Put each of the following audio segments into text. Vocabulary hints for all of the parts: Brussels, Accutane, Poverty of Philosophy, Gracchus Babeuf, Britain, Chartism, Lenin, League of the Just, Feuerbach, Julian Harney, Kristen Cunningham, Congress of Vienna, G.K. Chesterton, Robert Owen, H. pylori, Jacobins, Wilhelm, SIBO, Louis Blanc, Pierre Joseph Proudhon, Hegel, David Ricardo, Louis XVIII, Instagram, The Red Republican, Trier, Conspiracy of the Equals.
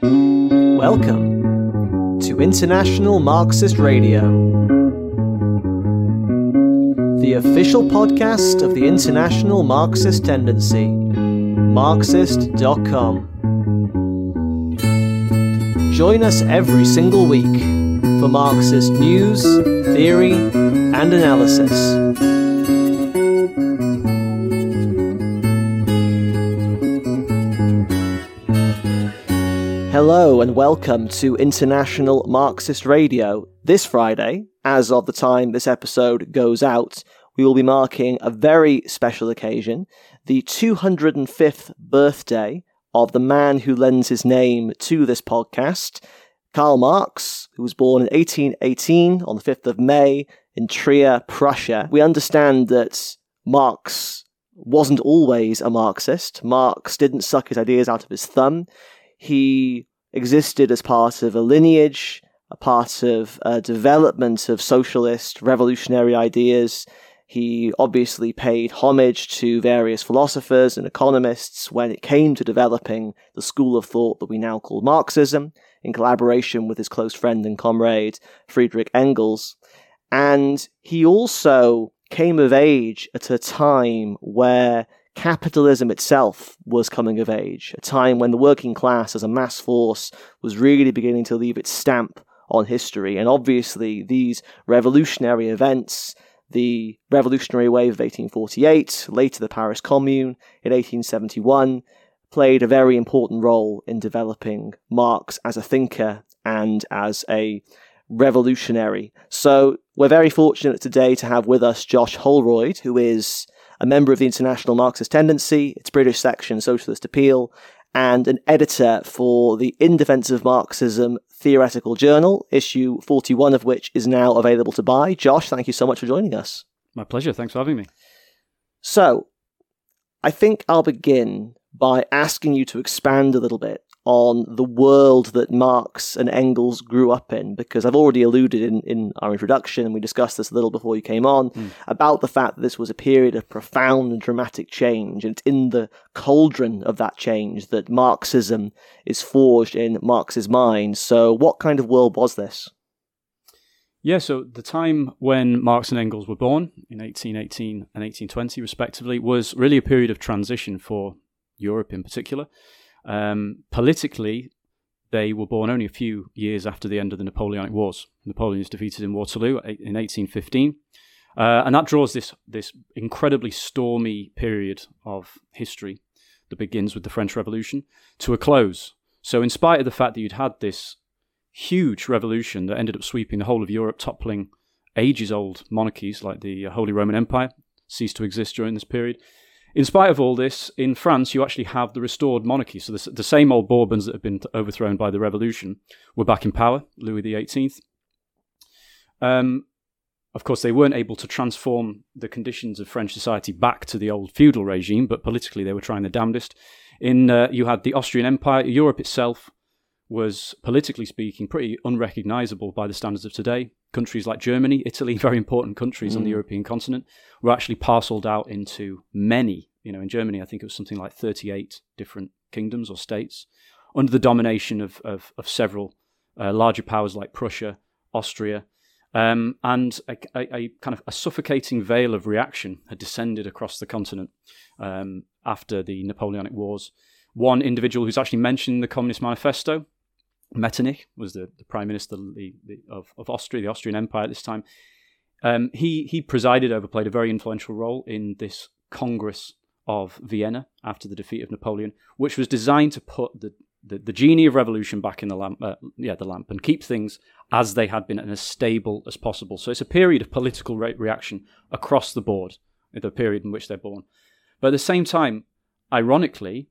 Welcome to International Marxist Radio, the official podcast of the International Marxist Tendency, Marxist.com. Join us every single week for Marxist news, theory, and analysis. Hello and welcome to International Marxist Radio. This Friday, as of the time this episode goes out, we will be marking a very special occasion, the 205th birthday of the man who lends his name to this podcast, Karl Marx, who was born in 1818 on the 5th of May in Trier, Prussia. We understand that Marx wasn't always a Marxist. Marx didn't suck his ideas out of his thumb. He existed as part of a lineage, a part of a development of socialist, revolutionary ideas. He obviously paid homage to various philosophers and economists when it came to developing the school of thought that we now call Marxism, in collaboration with his close friend and comrade, Friedrich Engels. And he also came of age at a time where capitalism itself was coming of age, a time when the working class as a mass force was really beginning to leave its stamp on history. And obviously these revolutionary events, the revolutionary wave of 1848, later the Paris Commune in 1871, played a very important role in developing Marx as a thinker and as a revolutionary. So we're very fortunate today to have with us Josh Holroyd, who is a member of the International Marxist Tendency, its British section, Socialist Appeal, and an editor for the In Defense of Marxism Theoretical Journal, issue 41 of which is now available to buy. Josh, thank you so much for joining us. My pleasure. Thanks for having me. So, I think I'll begin by asking you to expand a little bit on the world that Marx and Engels grew up in, because I've already alluded in our introduction, and we discussed this a little before you came on, about the fact that this was a period of profound and dramatic change, and it's in the cauldron of that change that Marxism is forged in Marx's mind. So what kind of world was this? Yeah, so the time when Marx and Engels were born, in 1818 and 1820 respectively, was really a period of transition for Europe in particular. Politically, they were born only a few years after the end of the Napoleonic Wars. Napoleon is defeated in Waterloo in 1815, and that draws this incredibly stormy period of history that begins with the French Revolution to a close. So in spite of the fact that you'd had this huge revolution that ended up sweeping the whole of Europe, toppling ages-old monarchies like the Holy Roman Empire, ceased to exist during this period. In spite of all this, in France, you actually have the restored monarchy. So the same old Bourbons that had been overthrown by the Revolution were back in power, Louis XVIII. Of course, they weren't able to transform the conditions of French society back to the old feudal regime, but politically they were trying their damnedest. You had the Austrian Empire. Europe itself was, politically speaking, pretty unrecognisable by the standards of today. Countries like Germany, Italy, very important countries on the European continent, were actually parcelled out into many. In Germany, I think it was something like 38 different kingdoms or states, under the domination of several larger powers like Prussia, Austria, and a kind of a suffocating veil of reaction had descended across the continent after the Napoleonic Wars. One individual who's actually mentioned in the Communist Manifesto, Metternich, was the Prime Minister of Austria, the Austrian Empire at this time. He presided over, played a very influential role in this Congress of Vienna after the defeat of Napoleon, which was designed to put the genie of revolution back in the lamp, and keep things as they had been and as stable as possible. So it's a period of political reaction across the board, the period in which they're born. But at the same time, ironically,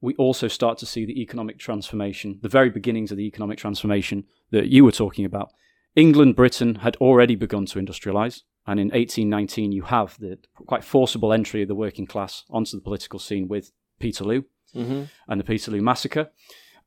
we also start to see the economic transformation, the very beginnings of the economic transformation that you were talking about. England, Britain had already begun to industrialise, and in 1819 you have the quite forcible entry of the working class onto the political scene with Peterloo and the Peterloo massacre.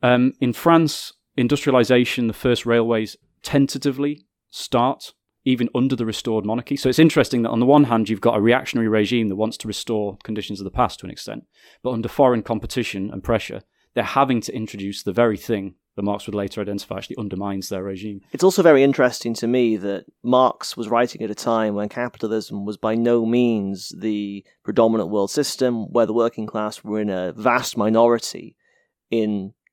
In France, industrialisation, the first railways tentatively start, even under the restored monarchy. So it's interesting that on the one hand, you've got a reactionary regime that wants to restore conditions of the past to an extent, but under foreign competition and pressure, they're having to introduce the very thing that Marx would later identify actually undermines their regime. It's also very interesting to me that Marx was writing at a time when capitalism was by no means the predominant world system, where the working class were in a vast minority,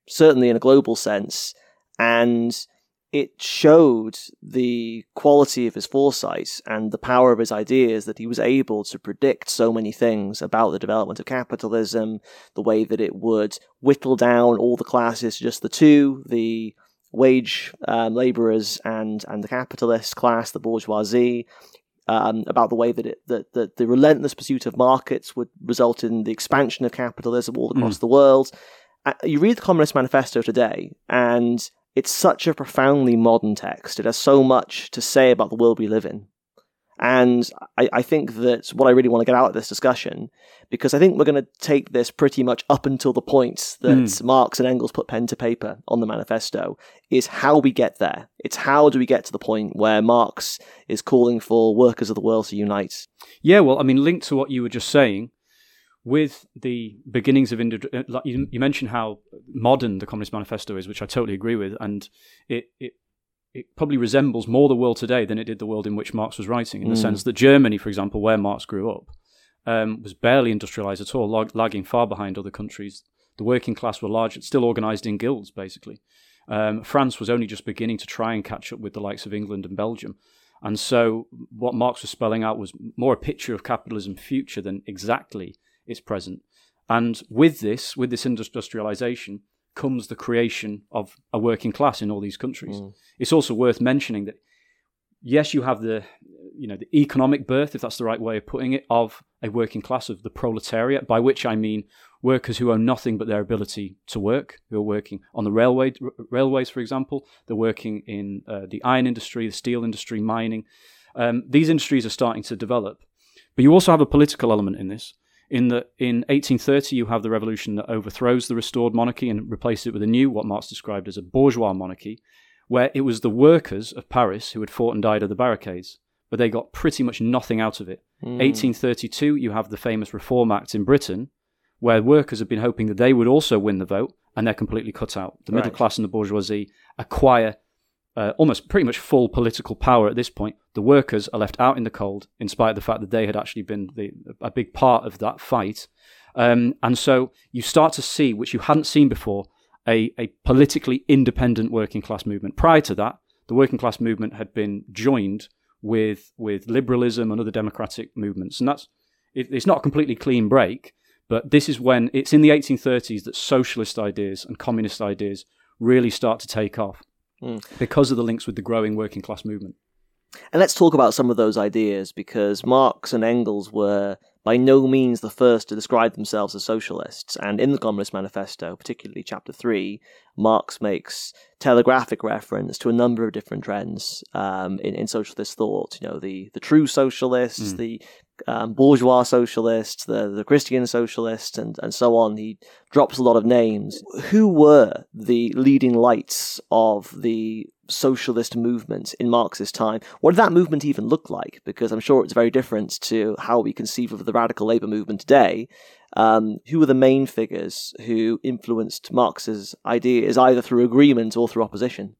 certainly in a global sense, and it showed the quality of his foresight and the power of his ideas that he was able to predict so many things about the development of capitalism, the way that it would whittle down all the classes to just the two, the wage labourers and the capitalist class, the bourgeoisie, about the way that, that the relentless pursuit of markets would result in the expansion of capitalism all across the world. You read the Communist Manifesto today, and it's such a profoundly modern text. It has so much to say about the world we live in. And I think that's what I really want to get out of this discussion, because I think we're going to take this pretty much up until the point that Marx and Engels put pen to paper on the manifesto, is how we get there. It's how do we get to the point where Marx is calling for workers of the world to unite. Yeah, well, I mean, linked to what you were just saying, with the beginnings of you mentioned how modern the Communist Manifesto is, which I totally agree with, and it probably resembles more the world today than it did the world in which Marx was writing, in the sense that Germany, for example, where Marx grew up, was barely industrialized at all, lagging far behind other countries. The working class were still organized in guilds, basically. France was only just beginning to try and catch up with the likes of England and Belgium. And so what Marx was spelling out was more a picture of capitalism future than exactly its present. And with this industrialization comes the creation of a working class in all these countries. It's also worth mentioning that, yes, you have the economic birth, if that's the right way of putting it, of a working class, of the proletariat, by which I mean workers who own nothing but their ability to work, who are working on the railways, for example. They're working in the iron industry, the steel industry, mining. These industries are starting to develop. But you also have a political element in this, in that in 1830 you have the revolution that overthrows the restored monarchy and replaces it with a new, what Marx described as a bourgeois monarchy, where it was the workers of Paris who had fought and died at the barricades, but they got pretty much nothing out of it. 1832, you have the famous Reform Act in Britain, where workers have been hoping that they would also win the vote, and they're completely cut out. The middle class and the bourgeoisie acquire almost pretty much full political power at this point. The workers are left out in the cold, in spite of the fact that they had actually been a big part of that fight. And so you start to see, which you hadn't seen before, a politically independent working class movement. Prior to that, the working class movement had been joined with liberalism and other democratic movements. And it's not a completely clean break, but this is when, it's in the 1830s that socialist ideas and communist ideas really start to take off, because of the links with the growing working class movement. And let's talk about some of those ideas, because Marx and Engels were by no means the first to describe themselves as socialists. And in the Communist Manifesto, particularly Chapter 3, Marx makes telegraphic reference to a number of different trends in socialist thought. You know, the true socialists, the bourgeois socialists, the Christian socialists, and so on. He drops a lot of names. Who were the leading lights of the socialist movement in Marx's time? What did that movement even look like? Because I'm sure it's very different to how we conceive of the radical labor movement today. Who were the main figures who influenced Marx's ideas, either through agreement or through opposition?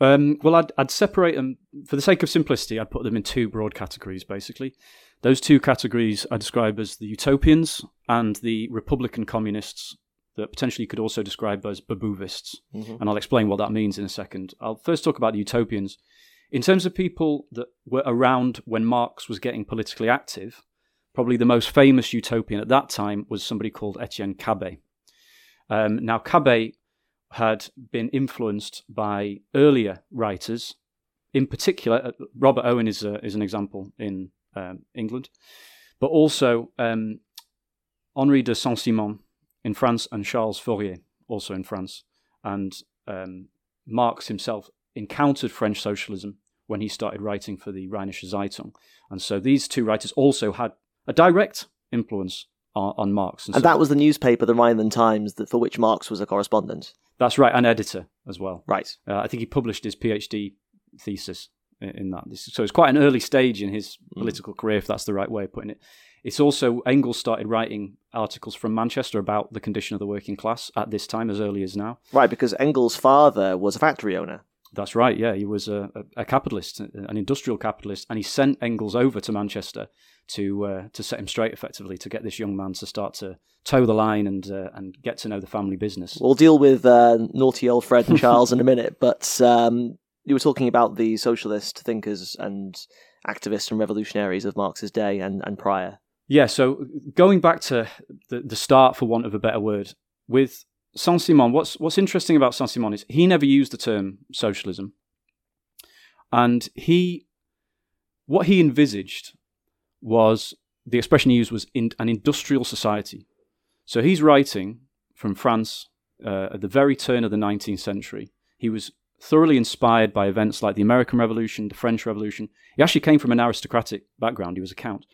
Well, I'd separate them, for the sake of simplicity, I'd put them in two broad categories, basically. Those two categories I describe as the utopians and the republican communists, that potentially you could also describe as babovists. And I'll explain what that means in a second. I'll first talk about the utopians. In terms of people that were around when Marx was getting politically active, probably the most famous utopian at that time was somebody called Etienne Cabet. Now, Cabet had been influenced by earlier writers, in particular, Robert Owen is an example in England, but also Henri de Saint-Simon in France, and Charles Fourier, also in France. And Marx himself encountered French socialism when he started writing for the Rheinische Zeitung. And so these two writers also had a direct influence on Marx. And so that was the newspaper, the Rhineland Times, for which Marx was a correspondent. That's right, and editor as well. Right. I think he published his PhD thesis in that. So it's quite an early stage in his political career, if that's the right way of putting it. It's also, Engels started writing articles from Manchester about the condition of the working class at this time, as early as now. Right, because Engels' father was a factory owner. That's right, yeah. He was a capitalist, an industrial capitalist, and he sent Engels over to Manchester to set him straight, effectively, to get this young man to start to toe the line and get to know the family business. We'll deal with naughty old Fred and Charles in a minute, but you were talking about the socialist thinkers and activists and revolutionaries of Marx's day and prior. Yeah, so going back to the start, for want of a better word, with Saint-Simon, what's interesting about Saint-Simon is he never used the term socialism. And what he envisaged was, the expression he used was an industrial society. So he's writing from France at the very turn of the 19th century. He was thoroughly inspired by events like the American Revolution, the French Revolution. He actually came from an aristocratic background. He was a count.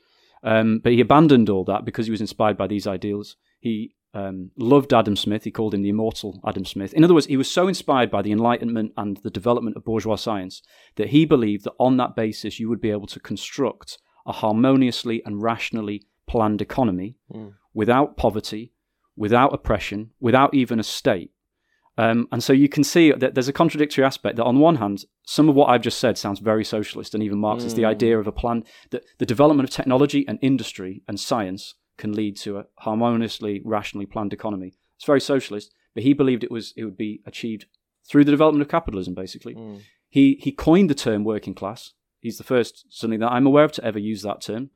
But he abandoned all that because he was inspired by these ideals. He loved Adam Smith. He called him the immortal Adam Smith. In other words, he was so inspired by the Enlightenment and the development of bourgeois science that he believed that on that basis you would be able to construct a harmoniously and rationally planned economy without poverty, without oppression, without even a state. And so you can see that there's a contradictory aspect, that on one hand, some of what I've just said sounds very socialist and even Marxist, the idea of a plan, that the development of technology and industry and science can lead to a harmoniously, rationally planned economy. It's very socialist, but he believed it would be achieved through the development of capitalism, basically. He coined the term working class. He's the first, certainly, that I'm aware of to ever use that term.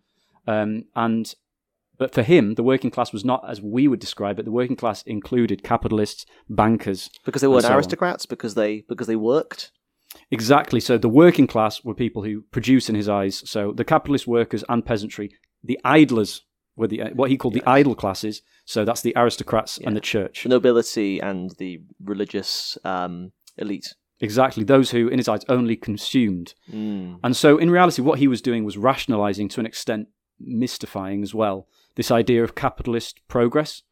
But for him, the working class was not as we would describe it. The working class included capitalists, bankers. Because they weren't aristocrats, because they worked? Exactly. So the working class were people who produced, in his eyes. So the capitalist workers and peasantry, the idlers were what he called the idle classes. So that's the aristocrats and the church. The nobility and the religious elite. Exactly. Those who, in his eyes, only consumed. And so in reality, what he was doing was rationalizing, to an extent, mystifying as well, this idea of capitalist progress,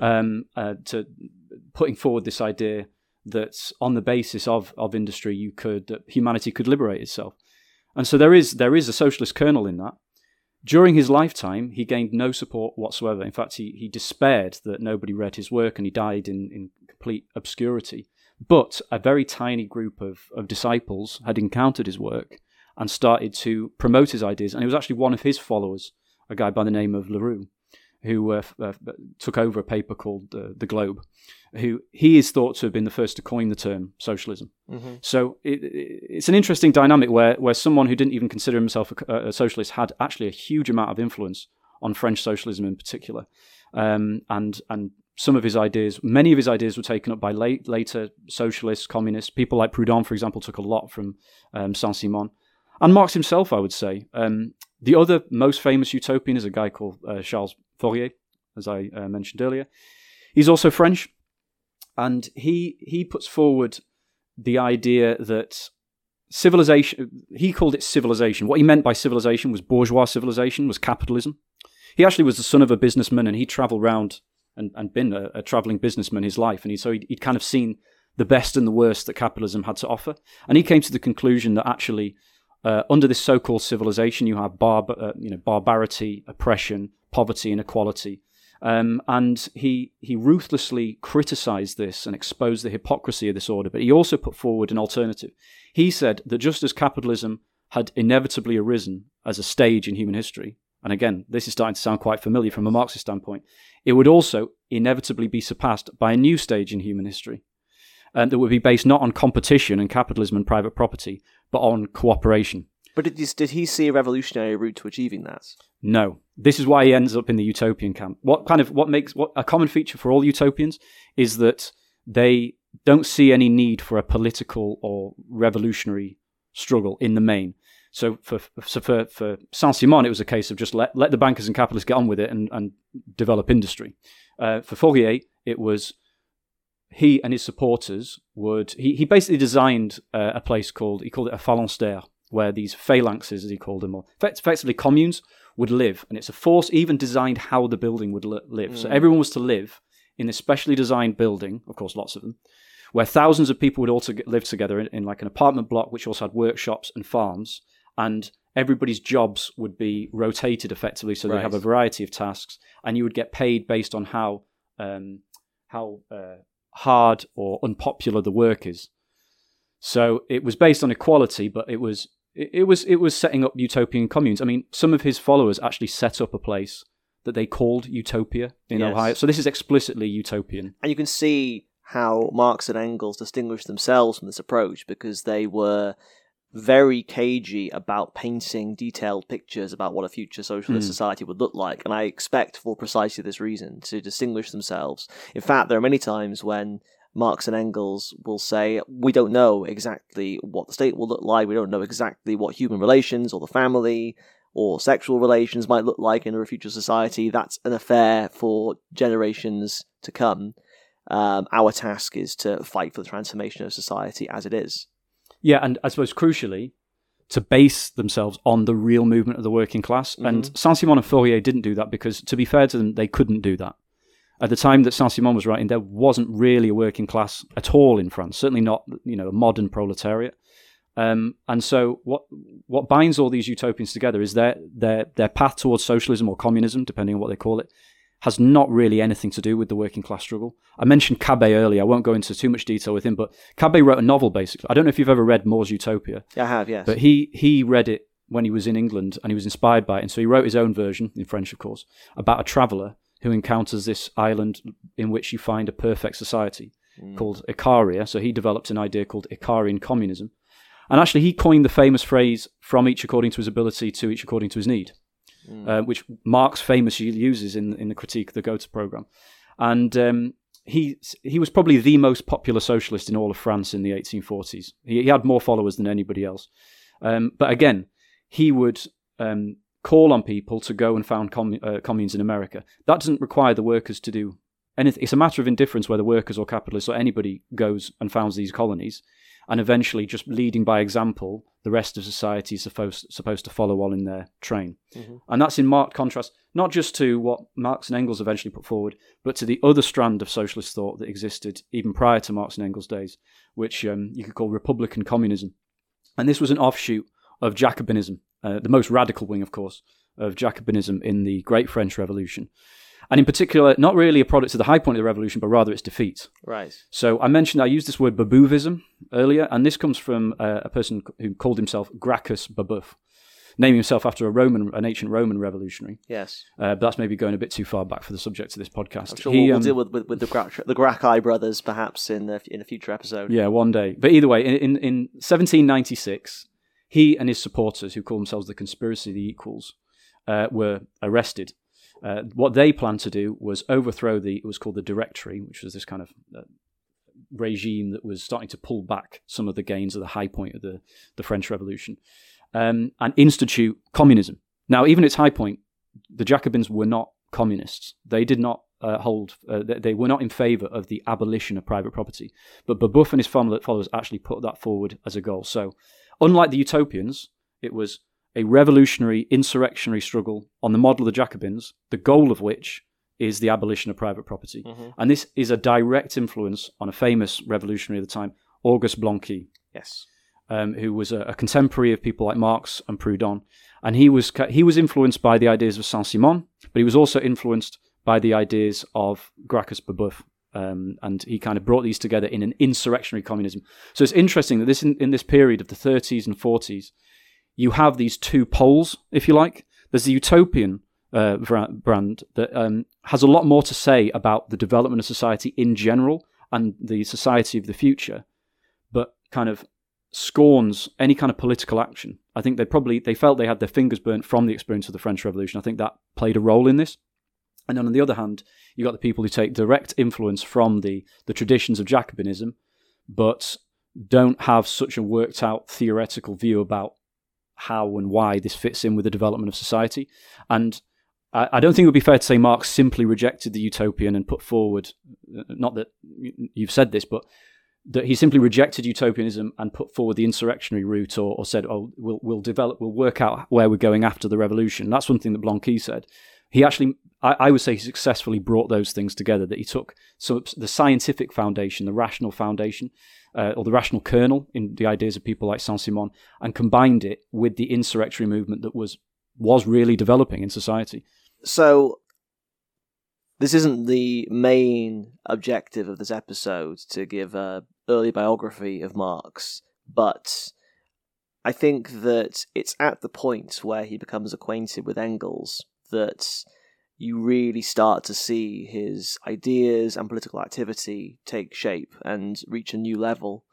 to putting forward this idea that on the basis of industry, that humanity could liberate itself. And so there is a socialist kernel in that. During his lifetime, he gained no support whatsoever. In fact, he despaired that nobody read his work, and he died in complete obscurity. But a very tiny group of disciples had encountered his work and started to promote his ideas. And it was actually one of his followers, a guy by the name of Leroux, who took over a paper called The Globe, who he is thought to have been the first to coin the term socialism. So it's an interesting dynamic where someone who didn't even consider himself a socialist had actually a huge amount of influence on French socialism in particular. And some of his ideas, many of his ideas, were taken up by later socialists, communists. People like Proudhon, for example, took a lot from Saint-Simon. And Marx himself, I would say. The other most famous utopian is a guy called Charles Fourier, as I mentioned earlier. He's also French, and he puts forward the idea that civilization, he called it civilization. What he meant by civilization was bourgeois civilization, was capitalism. He actually was the son of a businessman, and he traveled around and been a traveling businessman his life. And he'd kind of seen the best and the worst that capitalism had to offer. And he came to the conclusion that actually, under this so-called civilization, you have barbarity, oppression, poverty, inequality, and he ruthlessly criticised this and exposed the hypocrisy of this order. But he also put forward an alternative. He said that just as capitalism had inevitably arisen as a stage in human history, and again, this is starting to sound quite familiar from a Marxist standpoint, it would also inevitably be surpassed by a new stage in human history. That would be based not on competition and capitalism and private property, but on cooperation. But did he see a revolutionary route to achieving that? No. This is why he ends up in the utopian camp. What a common feature for all utopians is that they don't see any need for a political or revolutionary struggle in the main. So for Saint-Simon, it was a case of just let the bankers and capitalists get on with it and develop industry. For Fourier, it was, he and his supporters would... He basically designed a place called... He called it a phalanx d'air, where these phalanxes, as he called them, or effectively communes, would live. And it's a force even designed how the building would live. So everyone was to live in a specially designed building, of course, lots of them, where thousands of people would all live together in like an apartment block, which also had workshops and farms, and everybody's jobs would be rotated effectively, so they'd have a variety of tasks, and you would get paid based on how hard or unpopular the work is. So it was based on equality, but it was setting up utopian communes. I mean, some of his followers actually set up a place that they called Utopia in Ohio. So this is explicitly utopian. And you can see how Marx and Engels distinguished themselves from this approach, because they were very cagey about painting detailed pictures about what a future socialist society would look like. And I expect for precisely this reason, to distinguish themselves. In fact, there are many times when Marx and Engels will say, we don't know exactly what the state will look like, we don't know exactly what human relations or the family or sexual relations might look like in a future society. That's an affair for generations to come. Our task is to fight for the transformation of society as it is. Yeah, and I suppose crucially, to base themselves on the real movement of the working class. Mm-hmm. And Saint-Simon and Fourier didn't do that because, to be fair to them, they couldn't do that. At the time that Saint-Simon was writing, there wasn't really a working class at all in France, certainly not, a modern proletariat. And so what binds all these utopians together is their path towards socialism or communism, depending on what they call it, has not really anything to do with the working class struggle. I mentioned Cabet earlier. I won't go into too much detail with him, but Cabet wrote a novel, basically. I don't know if you've ever read More's Utopia. I have, yes. But he read it when he was in England, and he was inspired by it. And so he wrote his own version, in French, of course, about a traveller who encounters this island in which you find a perfect society called Icaria. So he developed an idea called Icarian communism. And actually, he coined the famous phrase, from each according to his ability, to each according to his need, which Marx famously uses in the Critique of the Goethe Programme. And he was probably the most popular socialist in all of France in the 1840s. He had more followers than anybody else. But again, he would call on people to go and found communes in America. That doesn't require the workers to do anything. It's a matter of indifference whether workers or capitalists or anybody goes and founds these colonies. And eventually, just leading by example, the rest of society is supposed to follow on in their train. Mm-hmm. And that's in marked contrast, not just to what Marx and Engels eventually put forward, but to the other strand of socialist thought that existed even prior to Marx and Engels' days, which you could call Republican communism. And this was an offshoot of Jacobinism, the most radical wing, of course, of Jacobinism in the Great French Revolution. And in particular, not really a product of the high point of the revolution, but rather its defeat. Right. So I used this word babouvism earlier, and this comes from a person who called himself Gracchus Babeuf, naming himself after an ancient Roman revolutionary. Yes. But that's maybe going a bit too far back for the subject of this podcast. I'm sure we'll deal with the Gracchi brothers, perhaps, in a future episode. Yeah, one day. But either way, in 1796, he and his supporters, who call themselves the Conspiracy of the Equals, were arrested. What they planned to do was overthrow it was called the Directory, which was this kind of regime that was starting to pull back some of the gains of the high point of the French Revolution, and institute communism. Now, even its high point, the Jacobins were not communists. They did not they were not in favour of the abolition of private property. But Babeuf and his followers actually put that forward as a goal. So, unlike the utopians, it was a revolutionary, insurrectionary struggle on the model of the Jacobins, the goal of which is the abolition of private property. Mm-hmm. And this is a direct influence on a famous revolutionary at the time, Auguste Blanqui. Yes. Who was a contemporary of people like Marx and Proudhon. And he was influenced by the ideas of Saint-Simon, but he was also influenced by the ideas of Gracchus Babeuf. And he kind of brought these together in an insurrectionary communism. So it's interesting that this in this period of the 30s and 40s, you have these two poles, if you like. There's the utopian brand that has a lot more to say about the development of society in general and the society of the future, but kind of scorns any kind of political action. I think they felt they had their fingers burnt from the experience of the French Revolution. I think that played a role in this. And then on the other hand, you've got the people who take direct influence from the traditions of Jacobinism, but don't have such a worked out theoretical view about how and why this fits in with the development of society. And I don't think it would be fair to say Marx simply rejected the utopian and put forward, not that you've said this, but that he simply rejected utopianism and put forward the insurrectionary route or said, we'll work out where we're going after the revolution. That's one thing that Blanqui said. he actually, I would say, he successfully brought those things together. That he took the scientific foundation, the rational foundation, or the rational kernel in the ideas of people like Saint-Simon, and combined it with the insurrectionary movement that was really developing in society. So this isn't the main objective of this episode, to give an early biography of Marx, but I think that it's at the point where he becomes acquainted with Engels that you really start to see his ideas and political activity take shape and reach a new level.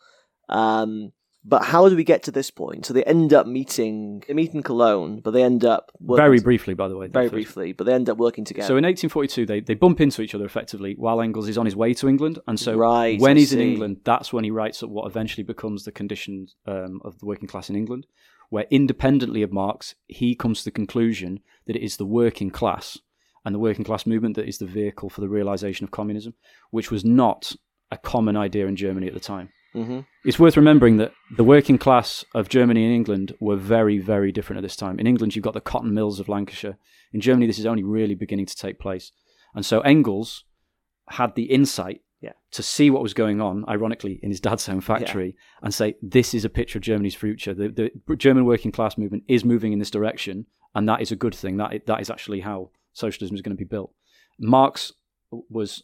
But how do we get to this point? So they meet in Cologne, but they end up working very briefly, by the way. Very briefly, but they end up working together. So in 1842, they bump into each other effectively while Engels is on his way to England. And so when he's in England, that's when he writes up what eventually becomes the conditions of the working class in England, where independently of Marx, he comes to the conclusion that it is the working class and the working class movement that is the vehicle for the realization of communism, which was not a common idea in Germany at the time. Mm-hmm. It's worth remembering that the working class of Germany and England were very, very different at this time. In England, you've got the cotton mills of Lancashire. In Germany, this is only really beginning to take place. And so Engels had the insight to see what was going on, ironically, in his dad's own factory, and say, this is a picture of Germany's future. The German working class movement is moving in this direction, and that is a good thing. That is actually how socialism is going to be built. Marx was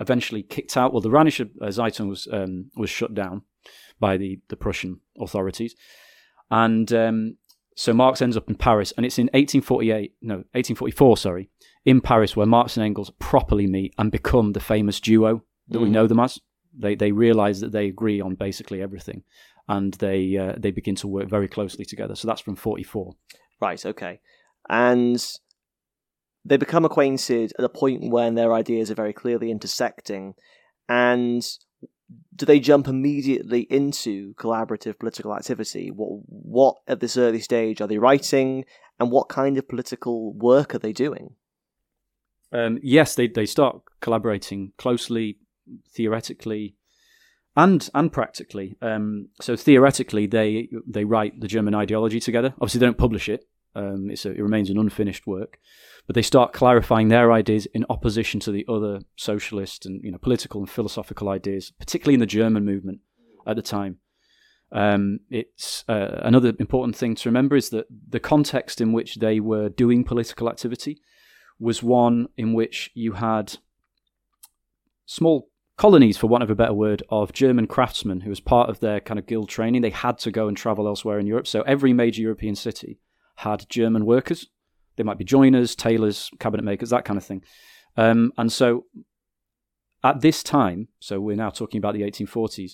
eventually kicked out. Well, the Rheinische Zeitung was shut down by the Prussian authorities. And so Marx ends up in Paris, and it's in 1844, in Paris, where Marx and Engels properly meet and become the famous duo that we know them as. They realize that they agree on basically everything, and they begin to work very closely together. So that's from 44. Right, okay. And they become acquainted at a point when their ideas are very clearly intersecting. And do they jump immediately into collaborative political activity? What at this early stage are they writing, and what kind of political work are they doing? Yes, they start collaborating closely, theoretically and practically. So theoretically, they write the German ideology together. Obviously, they don't publish it. It remains an unfinished work, but they start clarifying their ideas in opposition to the other socialist and political and philosophical ideas, particularly in the German movement at the time. It's another important thing to remember is that the context in which they were doing political activity was one in which you had small colonies, for want of a better word, of German craftsmen who, as part of their kind of guild training, they had to go and travel elsewhere in Europe. So every major European city had German workers. They might be joiners, tailors, cabinet makers, that kind of thing. And so at this time, so we're now talking about the 1840s,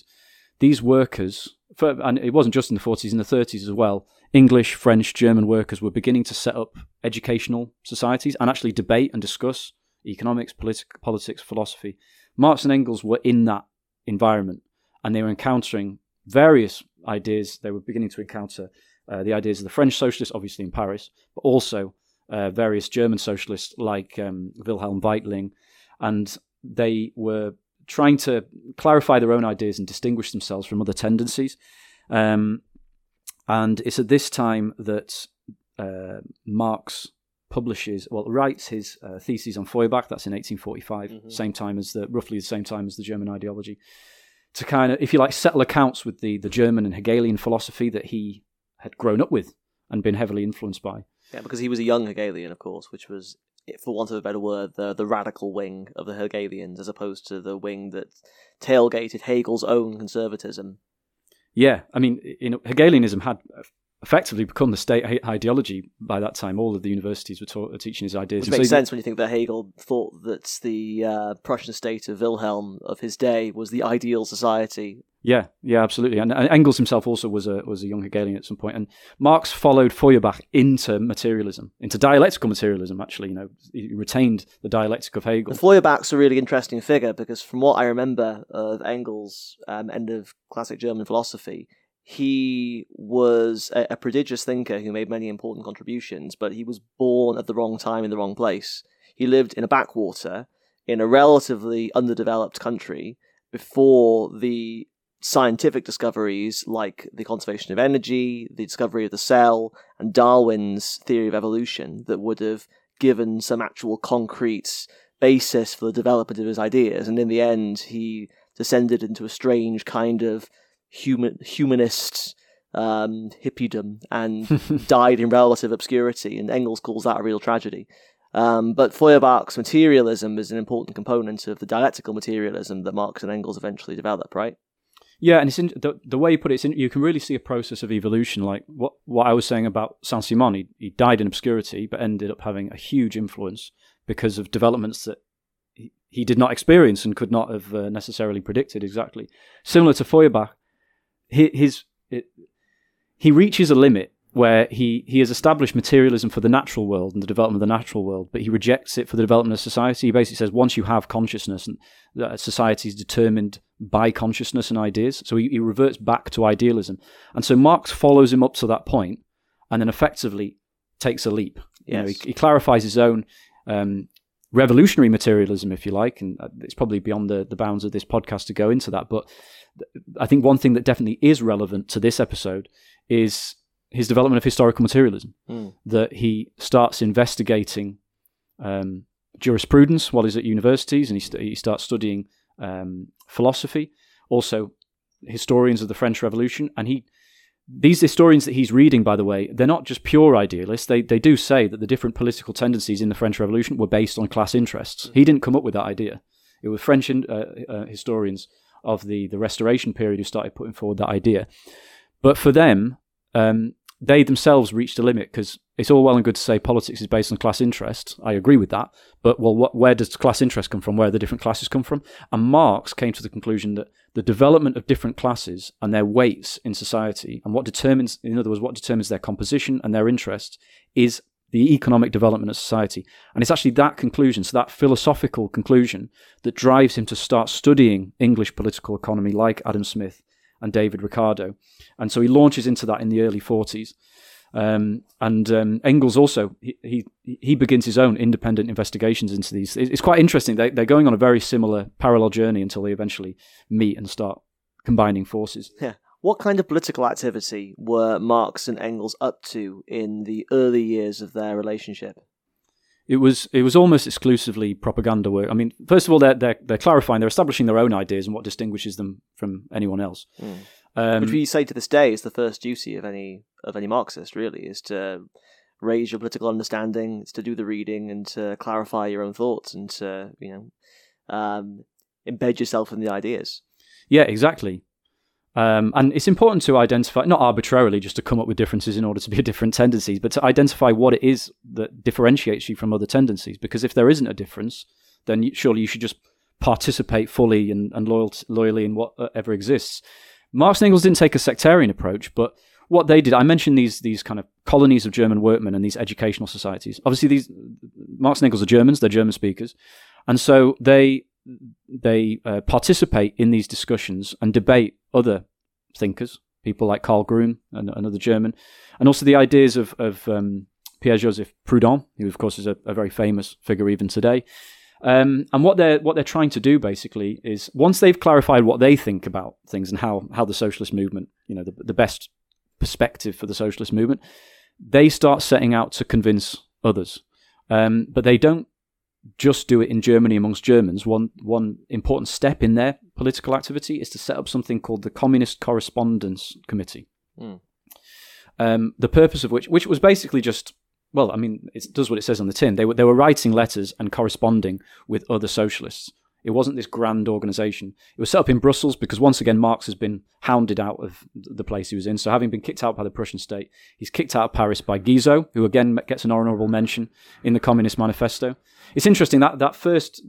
these workers, and it wasn't just in the 40s, in the 30s as well, English, French, German workers were beginning to set up educational societies and actually debate and discuss economics, politics, philosophy. Marx and Engels were in that environment, and they were encountering various ideas. They were beginning to encounter the ideas of the French socialists, obviously in Paris, but also various German socialists like Wilhelm Weitling. And they were trying to clarify their own ideas and distinguish themselves from other tendencies. And it's at this time that Marx writes his theses on Feuerbach. That's in 1845, roughly the same time as the German ideology, to kind of, if you like, settle accounts with the German and Hegelian philosophy that he had grown up with and been heavily influenced by. Yeah, because he was a young Hegelian, of course, which was, for want of a better word, the radical wing of the Hegelians, as opposed to the wing that tailgated Hegel's own conservatism. Yeah, I mean, Hegelianism had effectively become the state ideology by that time. All of the universities were teaching his ideas. Which makes sense when you think that Hegel thought that the Prussian state of Wilhelm of his day was the ideal society. Yeah, absolutely. And Engels himself also was a young Hegelian at some point. And Marx followed Feuerbach into materialism, into dialectical materialism, actually. He retained the dialectic of Hegel. And Feuerbach's a really interesting figure because from what I remember of Engels' end of classic German philosophy, he was a prodigious thinker who made many important contributions, but he was born at the wrong time in the wrong place. He lived in a backwater in a relatively underdeveloped country before the scientific discoveries like the conservation of energy, the discovery of the cell, and Darwin's theory of evolution that would have given some actual concrete basis for the development of his ideas. And in the end, he descended into a strange kind of humanist hippiedom and died in relative obscurity. And Engels calls that a real tragedy. But Feuerbach's materialism is an important component of the dialectical materialism that Marx and Engels eventually develop, right? Yeah, and it's the way you put it, you can really see a process of evolution. Like what I was saying about Saint-Simon, he died in obscurity, but ended up having a huge influence because of developments that he did not experience and could not have necessarily predicted exactly. Similar to Feuerbach, he reaches a limit where he has established materialism for the natural world and the development of the natural world, but he rejects it for the development of society. He basically says once you have consciousness, and that society is determined by consciousness and ideas, so he reverts back to idealism. And so Marx follows him up to that point and then effectively takes a leap. Yes. You know, he clarifies his own revolutionary materialism, if you like, and it's probably beyond the bounds of this podcast to go into that, but I think one thing that definitely is relevant to this episode is his development of historical materialism, that he starts investigating jurisprudence while he's at universities, and he starts studying philosophy, also historians of the French Revolution. And these historians that he's reading, by the way, they're not just pure idealists. They do say that the different political tendencies in the French Revolution were based on class interests. He didn't come up with that idea. It was French historians of the Restoration period who started putting forward that idea. But for them, they themselves reached a limit, because it's all well and good to say politics is based on class interest. I agree with that. But where does class interest come from? Where do the different classes come from? And Marx came to the conclusion that the development of different classes and their weights in society, and what determines their composition and their interest, is the economic development of society. And it's actually that conclusion, so that philosophical conclusion, that drives him to start studying English political economy like Adam Smith and David Ricardo. And so he launches into that in the early 40s. Engels also, he begins his own independent investigations into these. It's quite interesting. They're going on a very similar parallel journey until they eventually meet and start combining forces. Yeah. What kind of political activity were Marx and Engels up to in the early years of their relationship? It was almost exclusively propaganda work. I mean, first of all, they're clarifying, they're establishing their own ideas and what distinguishes them from anyone else. Which we say to this day is the first duty of any Marxist, really, is to raise your political understanding, it's to do the reading, and to clarify your own thoughts, and to embed yourself in the ideas. Yeah, exactly. And it's important to identify, not arbitrarily just to come up with differences in order to be different tendencies, but to identify what it is that differentiates you from other tendencies. Because if there isn't a difference, then surely you should just participate fully and loyally in whatever exists. Marx and Engels didn't take a sectarian approach, but what they did, I mentioned these kind of colonies of German workmen and these educational societies. Obviously, Marx and Engels are Germans, they're German speakers, and so they participate in these discussions and debate other thinkers, people like Karl Grün, another German, and also the ideas of Pierre Joseph Proudhon, who of course is a very famous figure even today. And what they're trying to do basically is, once they've clarified what they think about things and how the socialist movement, you know, the best perspective for the socialist movement, they start setting out to convince others. But they don't just do it in Germany amongst Germans. One important step in their political activity is to set up something called the Communist Correspondence Committee. The purpose of which was basically just, well, I mean, it does what it says on the tin. They were writing letters and corresponding with other socialists. It wasn't this grand organisation. It was set up in Brussels because, once again, Marx has been hounded out of the place he was in. So having been kicked out by the Prussian state, he's kicked out of Paris by Guizot, who again gets an honourable mention in the Communist Manifesto. It's interesting that first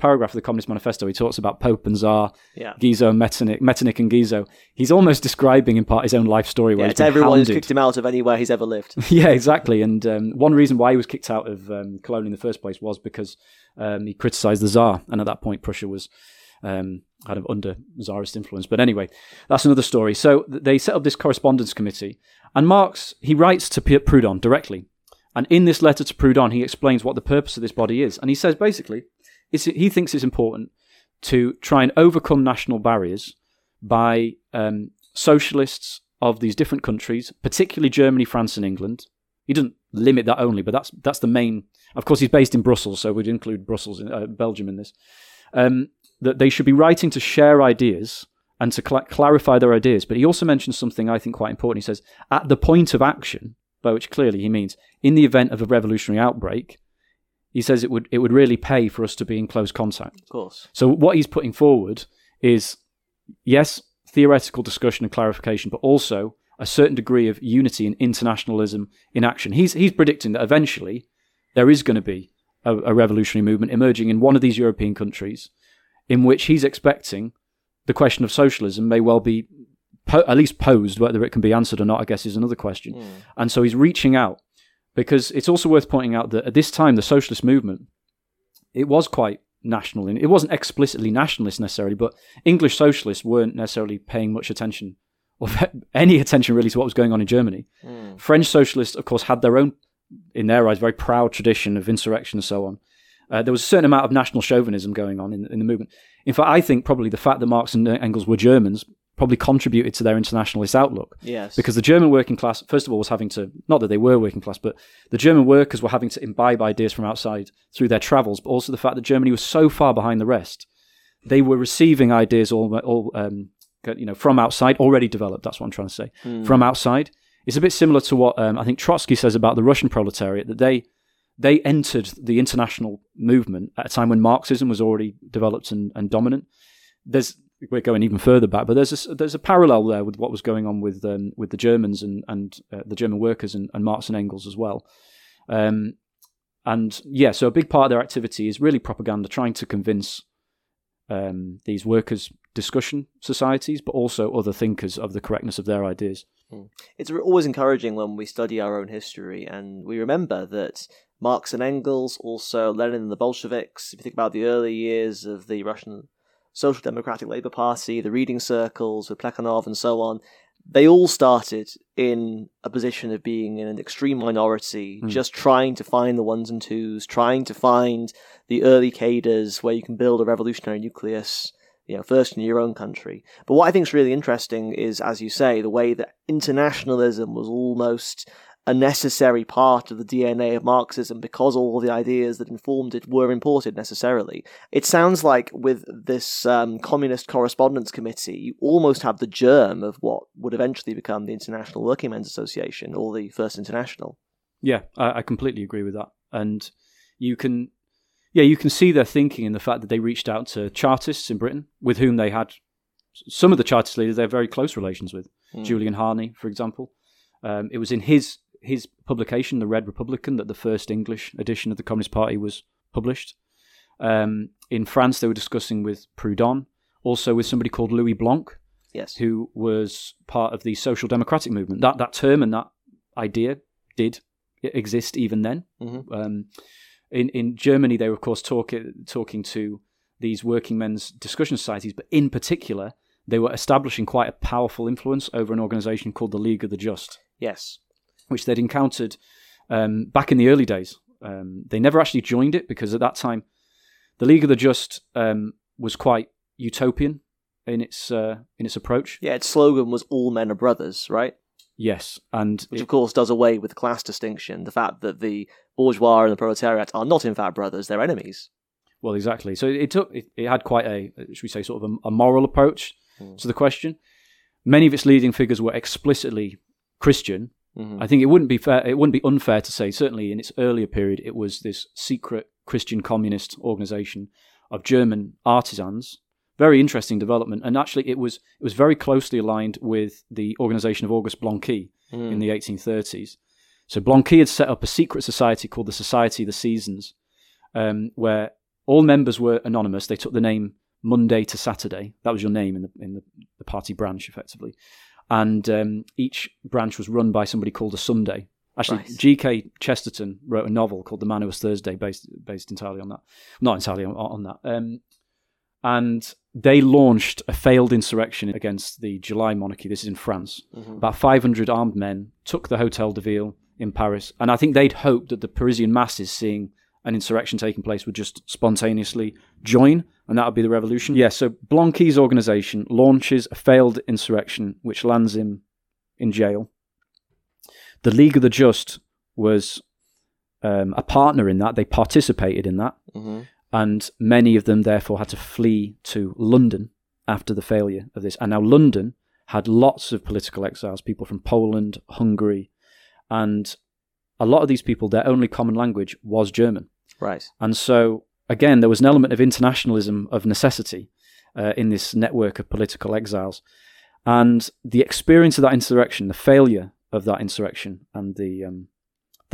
paragraph of the Communist Manifesto, he talks about Pope and Tsar, Guizot, Metternich and Guizot. He's almost describing in part his own life story where it's everyone who's kicked him out of anywhere he's ever lived. Yeah, exactly. And one reason why he was kicked out of Cologne in the first place was because he criticised the Tsar, and at that point Prussia was kind of under Tsarist influence. But anyway, that's another story. So they set up this correspondence committee, and Marx, he writes to Proudhon directly. And in this letter to Proudhon, he explains what the purpose of this body is. And he says, basically, he thinks it's important to try and overcome national barriers by socialists of these different countries, particularly Germany, France, and England. He doesn't limit that only, but that's the main Of course, he's based in Brussels, so we'd include Brussels, Belgium in this. That they should be writing to share ideas and to clarify their ideas. But he also mentions something I think quite important. He says, at the point of action, by which clearly he means in the event of a revolutionary outbreak, he says it would really pay for us to be in close contact. Of course. So what he's putting forward is, yes, theoretical discussion and clarification, but also a certain degree of unity and internationalism in action. He's predicting that eventually there is going to be a revolutionary movement emerging in one of these European countries, in which he's expecting the question of socialism may well be at least posed. Whether it can be answered or not, I guess, is another question. Mm. And so he's reaching out, because it's also worth pointing out that at this time, the socialist movement, it was quite national. It wasn't explicitly nationalist necessarily, but English socialists weren't necessarily paying much attention or any attention really to what was going on in Germany. Mm. French socialists, of course, had their own, in their eyes, very proud tradition of insurrection and so on. There was a certain amount of national chauvinism going on in the movement. In fact, I think probably the fact that Marx and Engels were Germans probably contributed to their internationalist outlook. Yes. Because the German working class, first of all, was having to, not that they were working class, but the German workers were having to imbibe ideas from outside through their travels, but also the fact that Germany was so far behind the rest. They were receiving ideas all from outside, already developed, that's what I'm trying to say, from outside. It's a bit similar to what I think Trotsky says about the Russian proletariat, that they entered the international movement at a time when Marxism was already developed and dominant. We're going even further back, but there's a parallel there with what was going on with the Germans and the German workers and Marx and Engels as well. So a big part of their activity is really propaganda, trying to convince these workers' discussion societies, but also other thinkers of the correctness of their ideas. It's always encouraging when we study our own history and we remember that Marx and Engels, also Lenin and the Bolsheviks, if you think about the early years of the Russian Social Democratic Labour Party, the reading circles with Plekhanov and so on, they all started in a position of being in an extreme minority, just trying to find the ones and twos, trying to find the early cadres where you can build a revolutionary nucleus, first in your own country. But what I think is really interesting is, as you say, the way that internationalism was almost a necessary part of the DNA of Marxism, because all the ideas that informed it were imported necessarily. It sounds like with this Communist Correspondence Committee, you almost have the germ of what would eventually become the International Working Men's Association, or the First International. Yeah, I completely agree with that. And you can see their thinking in the fact that they reached out to Chartists in Britain, with whom they had, some of the Chartist leaders, they have very close relations with. Julian Harney, for example. It was in his publication, The Red Republican, that the first English edition of the Communist Party was published. In France, they were discussing with Proudhon, also with somebody called Louis Blanc, yes, who was part of the social democratic movement. That term and that idea did exist even then. Mm-hmm. In Germany, they were, of course, talking to these working men's discussion societies, but in particular, they were establishing quite a powerful influence over an organisation called the League of the Just. Yes. Which they'd encountered back in the early days. They never actually joined it, because at that time, the League of the Just was quite utopian in its approach. Yeah, its slogan was "All men are brothers," right? Yes, which of course does away with class distinction. The fact that the bourgeois and the proletariat are not in fact brothers; they're enemies. Well, exactly. So it had quite a, should we say, sort of a moral approach to the question. Many of its leading figures were explicitly Christian. Mm-hmm. I think it wouldn't be fair. It wouldn't be unfair to say, certainly in its earlier period, it was this secret Christian communist organization of German artisans. Very interesting development, and actually, it was very closely aligned with the organization of Auguste Blanqui in the 1830s. So Blanqui had set up a secret society called the Society of the Seasons, where all members were anonymous. They took the name Monday to Saturday. That was your name in the party branch, effectively. And each branch was run by somebody called a Sunday. Actually, right. G.K. Chesterton wrote a novel called The Man Who Was Thursday, based entirely on that. Not entirely on that. And they launched a failed insurrection against the July monarchy. This is in France. Mm-hmm. About 500 armed men took the Hôtel de Ville in Paris. And I think they'd hoped that the Parisian masses, seeing an insurrection taking place, would just spontaneously join, and that would be the revolution. Yeah, so Blanqui's organisation launches a failed insurrection, which lands him in jail. The League of the Just was a partner in that. They participated in that. Mm-hmm. And many of them, therefore, had to flee to London after the failure of this. And now London had lots of political exiles, people from Poland, Hungary. And a lot of these people, their only common language was German. Right. And so, again, there was an element of internationalism of necessity in this network of political exiles. And the experience of that insurrection, the failure of that insurrection, and the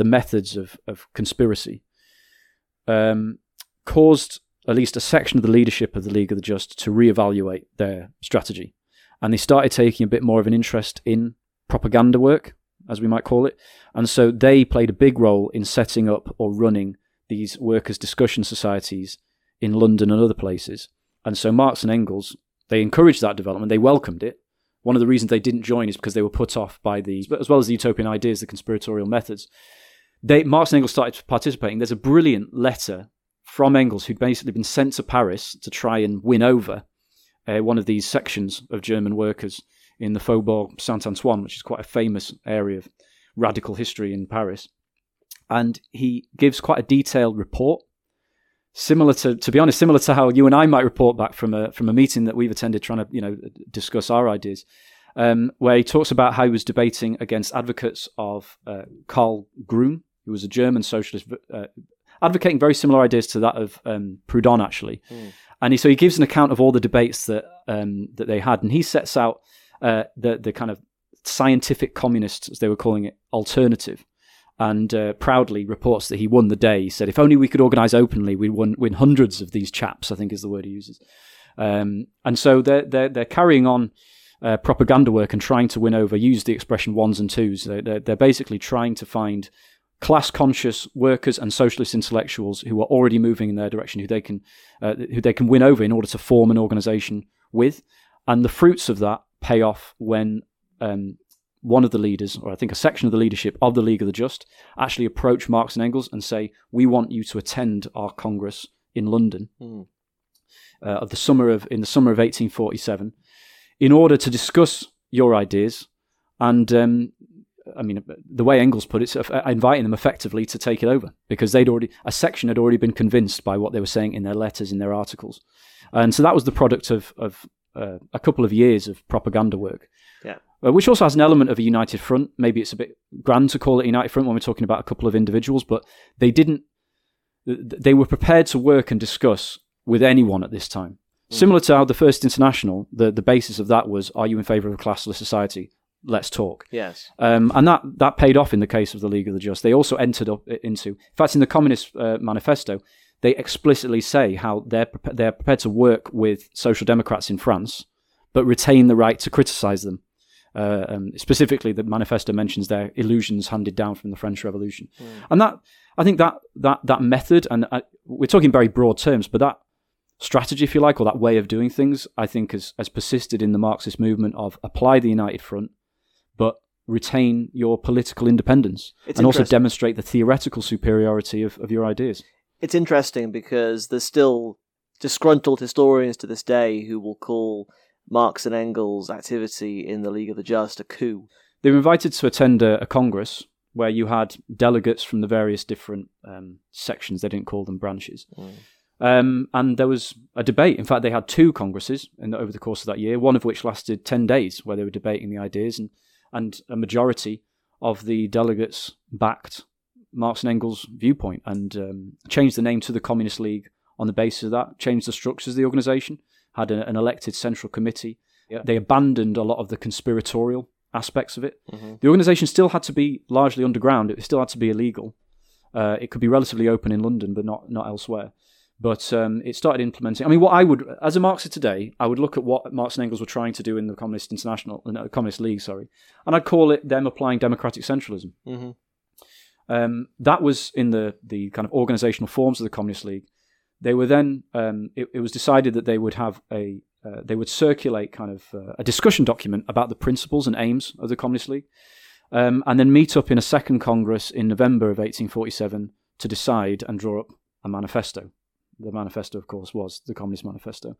methods of conspiracy caused at least a section of the leadership of the League of the Just to reevaluate their strategy. And they started taking a bit more of an interest in propaganda work, as we might call it. And so they played a big role in setting up or running these workers' discussion societies in London and other places. And so Marx and Engels, they encouraged that development. They welcomed it. One of the reasons they didn't join is because they were put off by the, as well as the utopian ideas, the conspiratorial methods. Marx and Engels started participating. There's a brilliant letter from Engels, who'd basically been sent to Paris to try and win over one of these sections of German workers in the Faubourg Saint-Antoine, which is quite a famous area of radical history in Paris. And he gives quite a detailed report, similar to how you and I might report back from a meeting that we've attended, trying to discuss our ideas, where he talks about how he was debating against advocates of Karl Marx, who was a German socialist, advocating very similar ideas to that of Proudhon, actually. Mm. And so he gives an account of all the debates that they had, and he sets out the kind of scientific communist, as they were calling it, alternative. And proudly reports that he won the day. He said, if only we could organise openly, we'd win hundreds of these chaps, I think is the word he uses. And so they're carrying on propaganda work and trying to win over, use the expression ones and twos. They're basically trying to find class-conscious workers and socialist intellectuals who are already moving in their direction, who they can win over in order to form an organisation with. And the fruits of that pay off when... one of the leaders, or I think a section of the leadership of the League of the Just, actually approach Marx and Engels and say, we want you to attend our Congress in London in the summer of 1847 in order to discuss your ideas. And I mean, the way Engels put it, inviting them effectively to take it over, because a section had already been convinced by what they were saying in their letters, in their articles. And so that was the product of a couple of years of propaganda work. Yeah. Which also has an element of a united front. Maybe it's a bit grand to call it a united front when we're talking about a couple of individuals, but they were prepared to work and discuss with anyone at this time. Mm. Similar to how the First International, the basis of that was, are you in favour of a classless society? Let's talk. Yes. And that paid off in the case of the League of the Just. They also entered up into, in fact, in the Communist Manifesto, they explicitly say how they're prepared to work with social democrats in France, but retain the right to criticise them. Specifically, the manifesto mentions their illusions handed down from the French Revolution, and that I think that method, and we're talking very broad terms, but that strategy, if you like, or that way of doing things, I think has persisted in the Marxist movement of apply the united front, but retain your political independence, and also demonstrate the theoretical superiority of your ideas. It's interesting because there's still disgruntled historians to this day who will call Marx and Engels' activity in the League of the Just a coup. They were invited to attend a congress where you had delegates from the various different sections. They didn't call them branches. Mm. And there was a debate. In fact, they had two congresses over the course of that year, one of which lasted 10 days, where they were debating the ideas, and a majority of the delegates backed Marx and Engels' viewpoint and changed the name to the Communist League on the basis of that, changed the structures of the organisation, had an elected central committee. Yeah. They abandoned a lot of the conspiratorial aspects of it. Mm-hmm. The organisation still had to be largely underground. It still had to be illegal. It could be relatively open in London, but not elsewhere. But it started implementing... I mean, what I would... As a Marxist today, I would look at what Marx and Engels were trying to do in the Communist League, and I'd call it them applying democratic centralism. Mm-hmm. That was in the kind of organisational forms of the Communist League. They were then. It was decided that they would have they would circulate kind of a discussion document about the principles and aims of the Communist League, and then meet up in a second Congress in November of 1847 to decide and draw up a manifesto. The manifesto, of course, was the Communist Manifesto.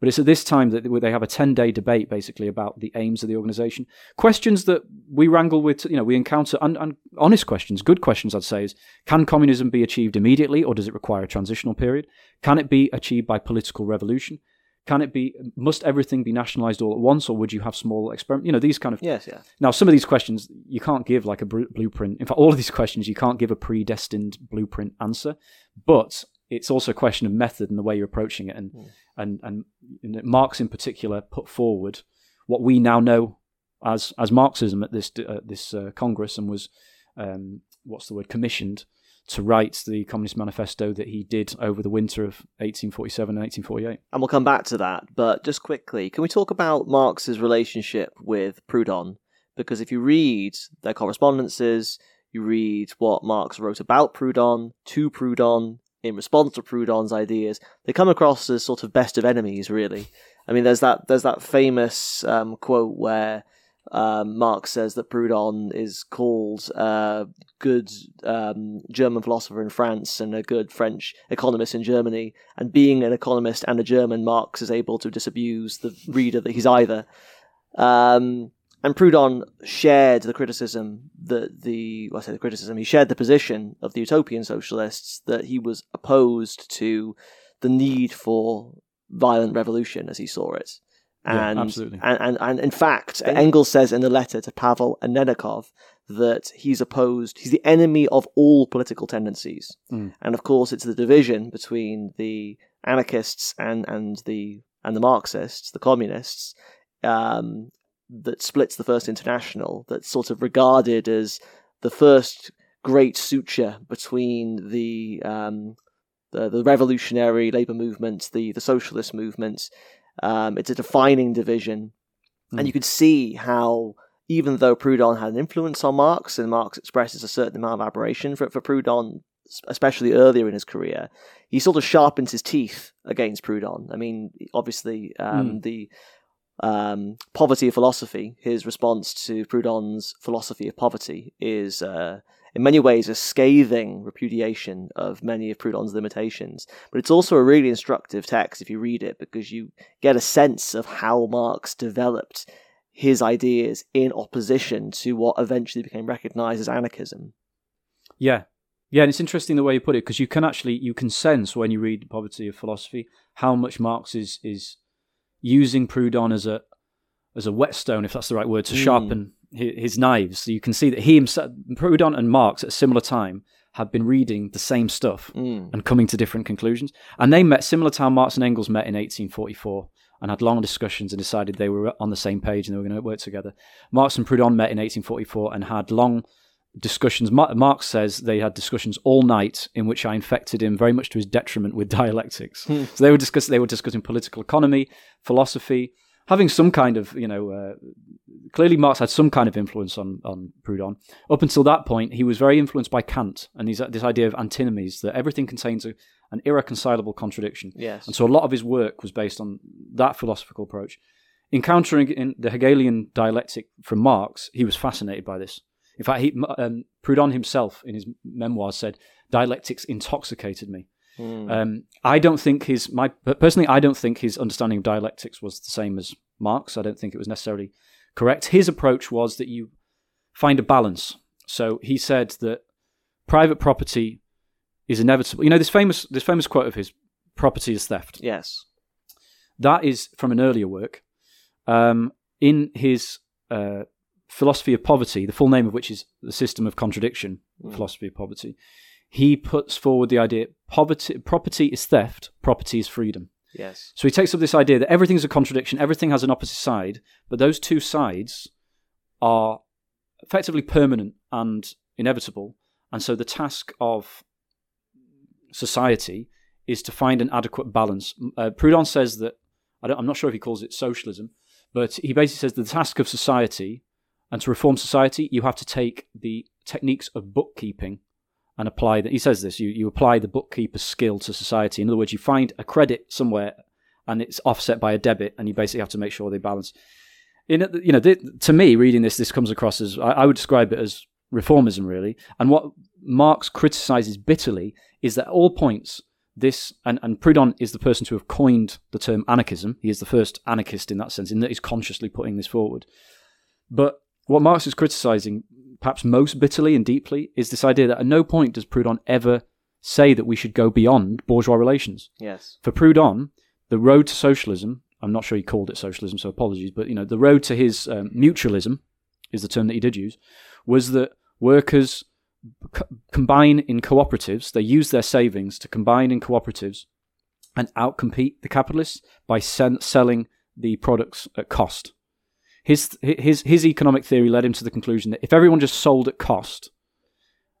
But it's at this time that they have a 10-day debate, basically, about the aims of the organization. Questions that we wrangle with, you know, we encounter, and honest questions, good questions, I'd say, is can communism be achieved immediately, or does it require a transitional period? Can it be achieved by political revolution? Can it be, must everything be nationalized all at once, or would you have small experiments? You know, these kind of... Yes, yeah. Now, some of these questions, you can't give like a blueprint. In fact, all of these questions, you can't give a predestined blueprint answer, but it's also a question of method and the way you're approaching it. And, and Marx in particular put forward what we now know as Marxism at this Congress, and was, commissioned to write the Communist Manifesto that he did over the winter of 1847 and 1848. And we'll come back to that, but just quickly, can we talk about Marx's relationship with Proudhon? Because if you read their correspondences, you read what Marx wrote about Proudhon, to Proudhon, in response to Proudhon's ideas, they come across as sort of best of enemies, really. I mean, there's that famous quote where Marx says that Proudhon is called a good German philosopher in France and a good French economist in Germany. And being an economist and a German, Marx is able to disabuse the reader that he's either. And Proudhon shared the criticism he shared the position of the utopian socialists that he was opposed to the need for violent revolution as he saw it. And, yeah, absolutely. And in fact, Engels says in the letter to Pavel Annenikov that he's the enemy of all political tendencies. Mm. And of course, it's the division between the anarchists and the Marxists, the communists, that splits the First International, that's sort of regarded as the first great suture between the revolutionary labor movement, the socialist movement. It's a defining division. Mm. And you can see how, even though Proudhon had an influence on Marx, and Marx expresses a certain amount of admiration for Proudhon, especially earlier in his career, he sort of sharpens his teeth against Proudhon. I mean, obviously, the poverty of philosophy, his response to Proudhon's philosophy of poverty is... in many ways, a scathing repudiation of many of Proudhon's limitations. But it's also a really instructive text if you read it, because you get a sense of how Marx developed his ideas in opposition to what eventually became recognized as anarchism. Yeah. Yeah, and it's interesting the way you put it, because you can sense when you read The Poverty of Philosophy how much Marx is using Proudhon as a whetstone, if that's the right word, to sharpen his knives. So you can see that he himself, Proudhon and Marx at a similar time had been reading the same stuff and coming to different conclusions. And they met similar to how Marx and Engels met in 1844 and had long discussions and decided they were on the same page and they were going to work together. Marx and Proudhon met in 1844 and had long discussions. Marx says they had discussions all night, in which I infected him very much to his detriment with dialectics. So they were discussing political economy, philosophy, having some kind of, clearly Marx had some kind of influence on Proudhon. Up until that point, he was very influenced by Kant and this idea of antinomies, that everything contains an irreconcilable contradiction. Yes. And so a lot of his work was based on that philosophical approach. Encountering the Hegelian dialectic from Marx, he was fascinated by this. In fact, Proudhon himself in his memoirs said, dialectics intoxicated me. I don't think his understanding of dialectics was the same as Marx. I don't think it was necessarily correct. His approach was that you find a balance. So he said that private property is inevitable. You know, this famous quote of his, property is theft. Yes. That is from an earlier work. In his Philosophy of Poverty, the full name of which is The System of Contradiction, Philosophy of Poverty, he puts forward the idea property is theft, property is freedom. Yes. So he takes up this idea that everything's a contradiction, everything has an opposite side, but those two sides are effectively permanent and inevitable. And so the task of society is to find an adequate balance. Proudhon says that, I'm not sure if he calls it socialism, but he basically says the task of society, and to reform society, you have to take the techniques of bookkeeping and apply that. He says this, you apply the bookkeeper's skill to society. In other words, you find a credit somewhere and it's offset by a debit, and you basically have to make sure they balance. To me, reading this comes across as, I would describe it as reformism, really. And what Marx criticizes bitterly is that at all points, this, and Proudhon is the person to have coined the term anarchism. He is the first anarchist in that sense, in that he's consciously putting this forward. But what Marx is criticizing, perhaps most bitterly and deeply, is this idea that at no point does Proudhon ever say that we should go beyond bourgeois relations. Yes. For Proudhon, the road to socialism, I'm not sure he called it socialism, so apologies, but the road to his mutualism, is the term that he did use, was that workers combine in cooperatives, they use their savings to combine in cooperatives and outcompete the capitalists by selling the products at cost. His economic theory led him to the conclusion that if everyone just sold at cost,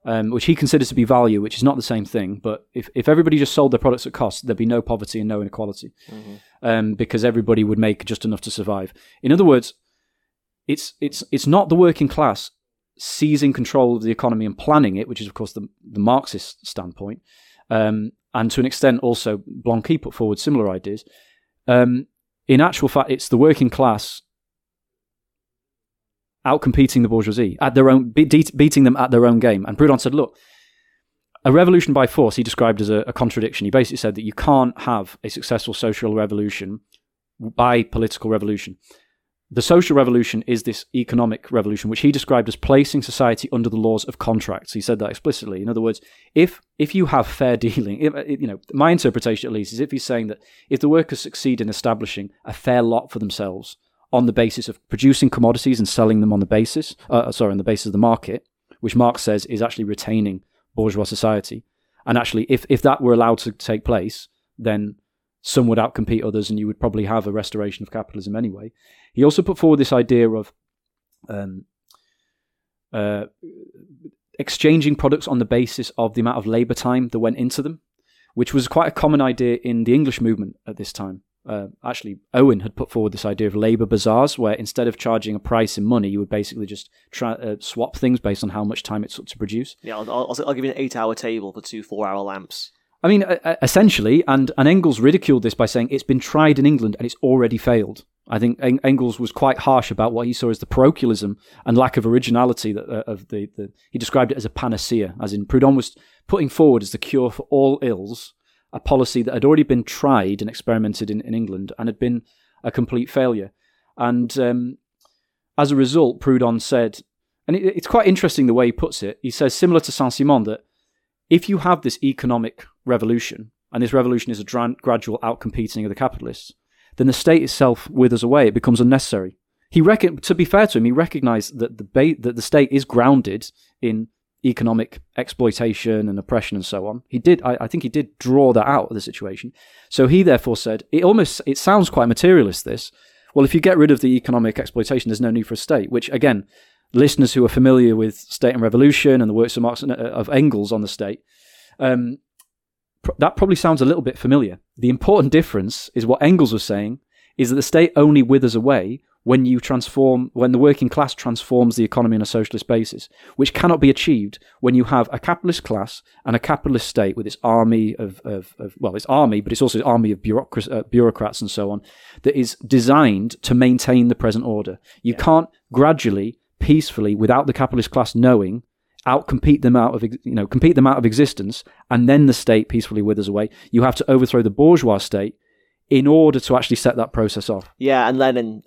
which he considers to be value, which is not the same thing, but if everybody just sold their products at cost, there'd be no poverty and no inequality, because everybody would make just enough to survive. In other words, it's not the working class seizing control of the economy and planning it, which is, of course, the Marxist standpoint, and to an extent also Blanqui put forward similar ideas. In actual fact, it's the working class outcompeting the bourgeoisie at their own, beating them at their own game. And Proudhon said, look, a revolution by force he described as a contradiction. He basically said that you can't have a successful social revolution by political revolution. The social revolution is this economic revolution, which he described as placing society under the laws of contracts. He said that explicitly. In other words, if you have fair dealing, my interpretation at least is if he's saying that if the workers succeed in establishing a fair lot for themselves on the basis of producing commodities and selling them on the basis, on the basis of the market, which Marx says is actually retaining bourgeois society. And actually, if that were allowed to take place, then some would outcompete others and you would probably have a restoration of capitalism anyway. He also put forward this idea of exchanging products on the basis of the amount of labour time that went into them, which was quite a common idea in the English movement at this time. Actually, Owen had put forward this idea of labour bazaars, where instead of charging a price in money, you would basically just swap things based on how much time it took to produce. Yeah, I'll give you an 8-hour table for 2 4-hour lamps. I mean, essentially, and Engels ridiculed this by saying it's been tried in England and it's already failed. I think Engels was quite harsh about what he saw as the parochialism and lack of originality he described it as a panacea, as in Proudhon was putting forward as the cure for all ills a policy that had already been tried and experimented in England and had been a complete failure. And as a result, Proudhon said, and it's quite interesting the way he puts it, he says, similar to Saint-Simon, that if you have this economic revolution, and this revolution is a gradual outcompeting of the capitalists, then the state itself withers away, it becomes unnecessary. To be fair to him, he recognised that that the state is grounded in economic exploitation and oppression and so on. I think he did draw that out of the situation. So he therefore said, it sounds quite materialist, this. Well, if you get rid of the economic exploitation, there's no need for a state, which again, listeners who are familiar with State and Revolution and the works of Marx of Engels on the state, that probably sounds a little bit familiar. The important difference is what Engels was saying is that the state only withers away when the working class transforms the economy on a socialist basis, which cannot be achieved when you have a capitalist class and a capitalist state with its army but it's also an army of bureaucrats and so on, that is designed to maintain the present order. You can't gradually, peacefully, without the capitalist class knowing, compete them out of existence, and then the state peacefully withers away. You have to overthrow the bourgeois state in order to actually set that process off. Yeah, and Lenin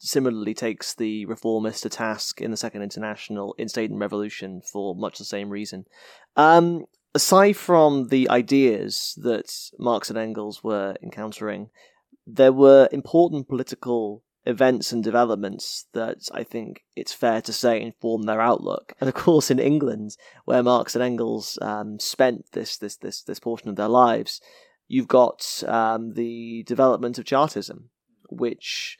similarly takes the reformists to task in the Second International, in State and Revolution, for much the same reason. Aside from the ideas that Marx and Engels were encountering, there were important political events and developments that I think it's fair to say inform their outlook. And of course, in England, where Marx and Engels spent this portion of their lives, you've got the development of Chartism, which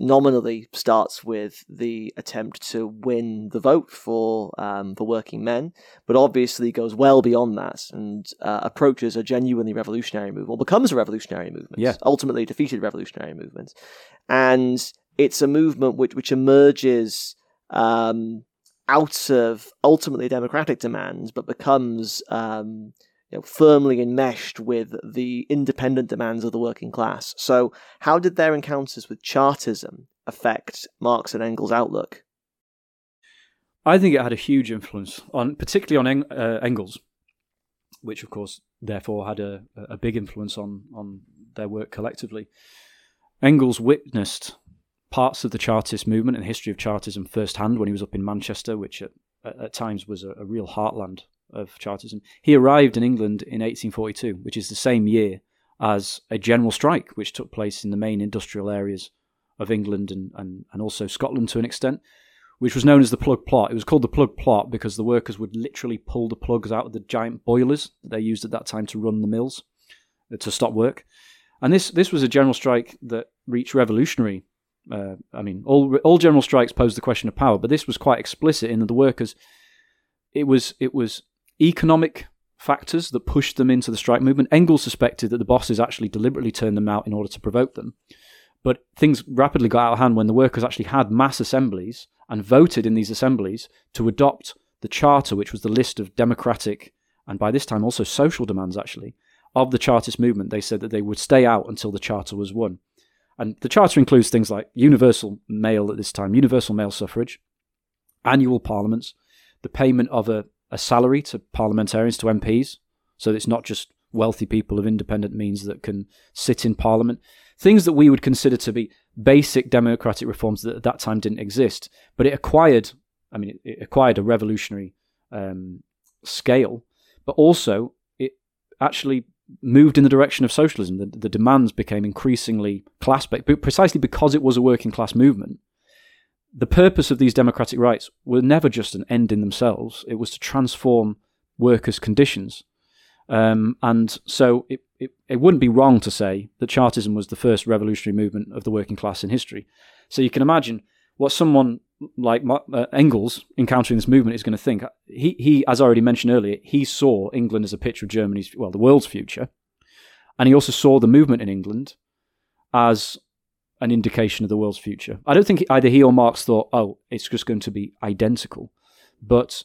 nominally starts with the attempt to win the vote for working men, but obviously goes well beyond that and approaches a genuinely revolutionary movement, or becomes a revolutionary movement, ultimately a defeated revolutionary movement. And it's a movement which emerges out of ultimately democratic demands, but becomes firmly enmeshed with the independent demands of the working class. So how did their encounters with Chartism affect Marx and Engels' outlook? I think it had a huge influence, particularly on Engels, which, of course, therefore had a big influence on their work collectively. Engels witnessed parts of the Chartist movement and the history of Chartism firsthand when he was up in Manchester, which at times was a real heartland of Chartism. He arrived in England in 1842, which is the same year as a general strike, which took place in the main industrial areas of England and also Scotland to an extent, which was known as the Plug Plot. It was called the Plug Plot because the workers would literally pull the plugs out of the giant boilers that they used at that time to run the mills, to stop work. And this was a general strike that reached revolutionary. All general strikes posed the question of power, but this was quite explicit in that the workers. It was economic factors that pushed them into the strike movement. Engels suspected that the bosses actually deliberately turned them out in order to provoke them. But things rapidly got out of hand when the workers actually had mass assemblies and voted in these assemblies to adopt the Charter, which was the list of democratic and by this time also social demands, actually, of the Chartist movement. They said that they would stay out until the Charter was won. And the Charter includes things like universal mail at this time, universal male suffrage, annual parliaments, the payment of a salary to parliamentarians, to MPs, so that it's not just wealthy people of independent means that can sit in parliament. Things that we would consider to be basic democratic reforms that at that time didn't exist, but it acquired a revolutionary scale, but also it actually moved in the direction of socialism. The demands became increasingly class-based, but precisely because it was a working class movement. The purpose of these democratic rights were never just an end in themselves. It was to transform workers' conditions. And so it wouldn't be wrong to say that Chartism was the first revolutionary movement of the working class in history. So you can imagine what someone like Engels encountering this movement is going to think. He, as I already mentioned earlier, he saw England as a picture of Germany's, well, the world's future. And he also saw the movement in England as an indication of the world's future. I don't think either he or Marx thought, oh, it's just going to be identical. But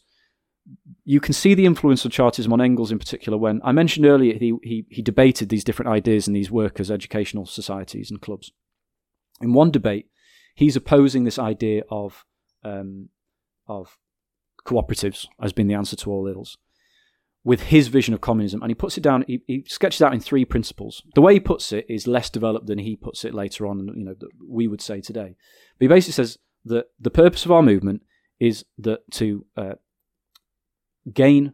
you can see the influence of Chartism on Engels in particular when, I mentioned earlier, he debated these different ideas in these workers' educational societies and clubs. In one debate, he's opposing this idea of cooperatives as being the answer to all ills with his vision of communism. And he puts it down, he sketches out in three principles. The way he puts it is less developed than he puts it later on, that we would say today. But he basically says that the purpose of our movement is that to gain,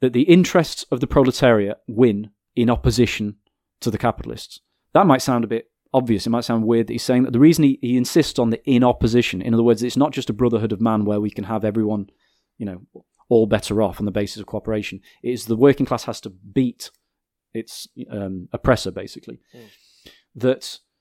that the interests of the proletariat win in opposition to the capitalists. That might sound a bit obvious, it might sound weird that he's saying that. The reason he insists on the in opposition, in other words, it's not just a brotherhood of man where we can have everyone, all better off on the basis of cooperation. It is the working class has to beat its oppressor, basically. Mm.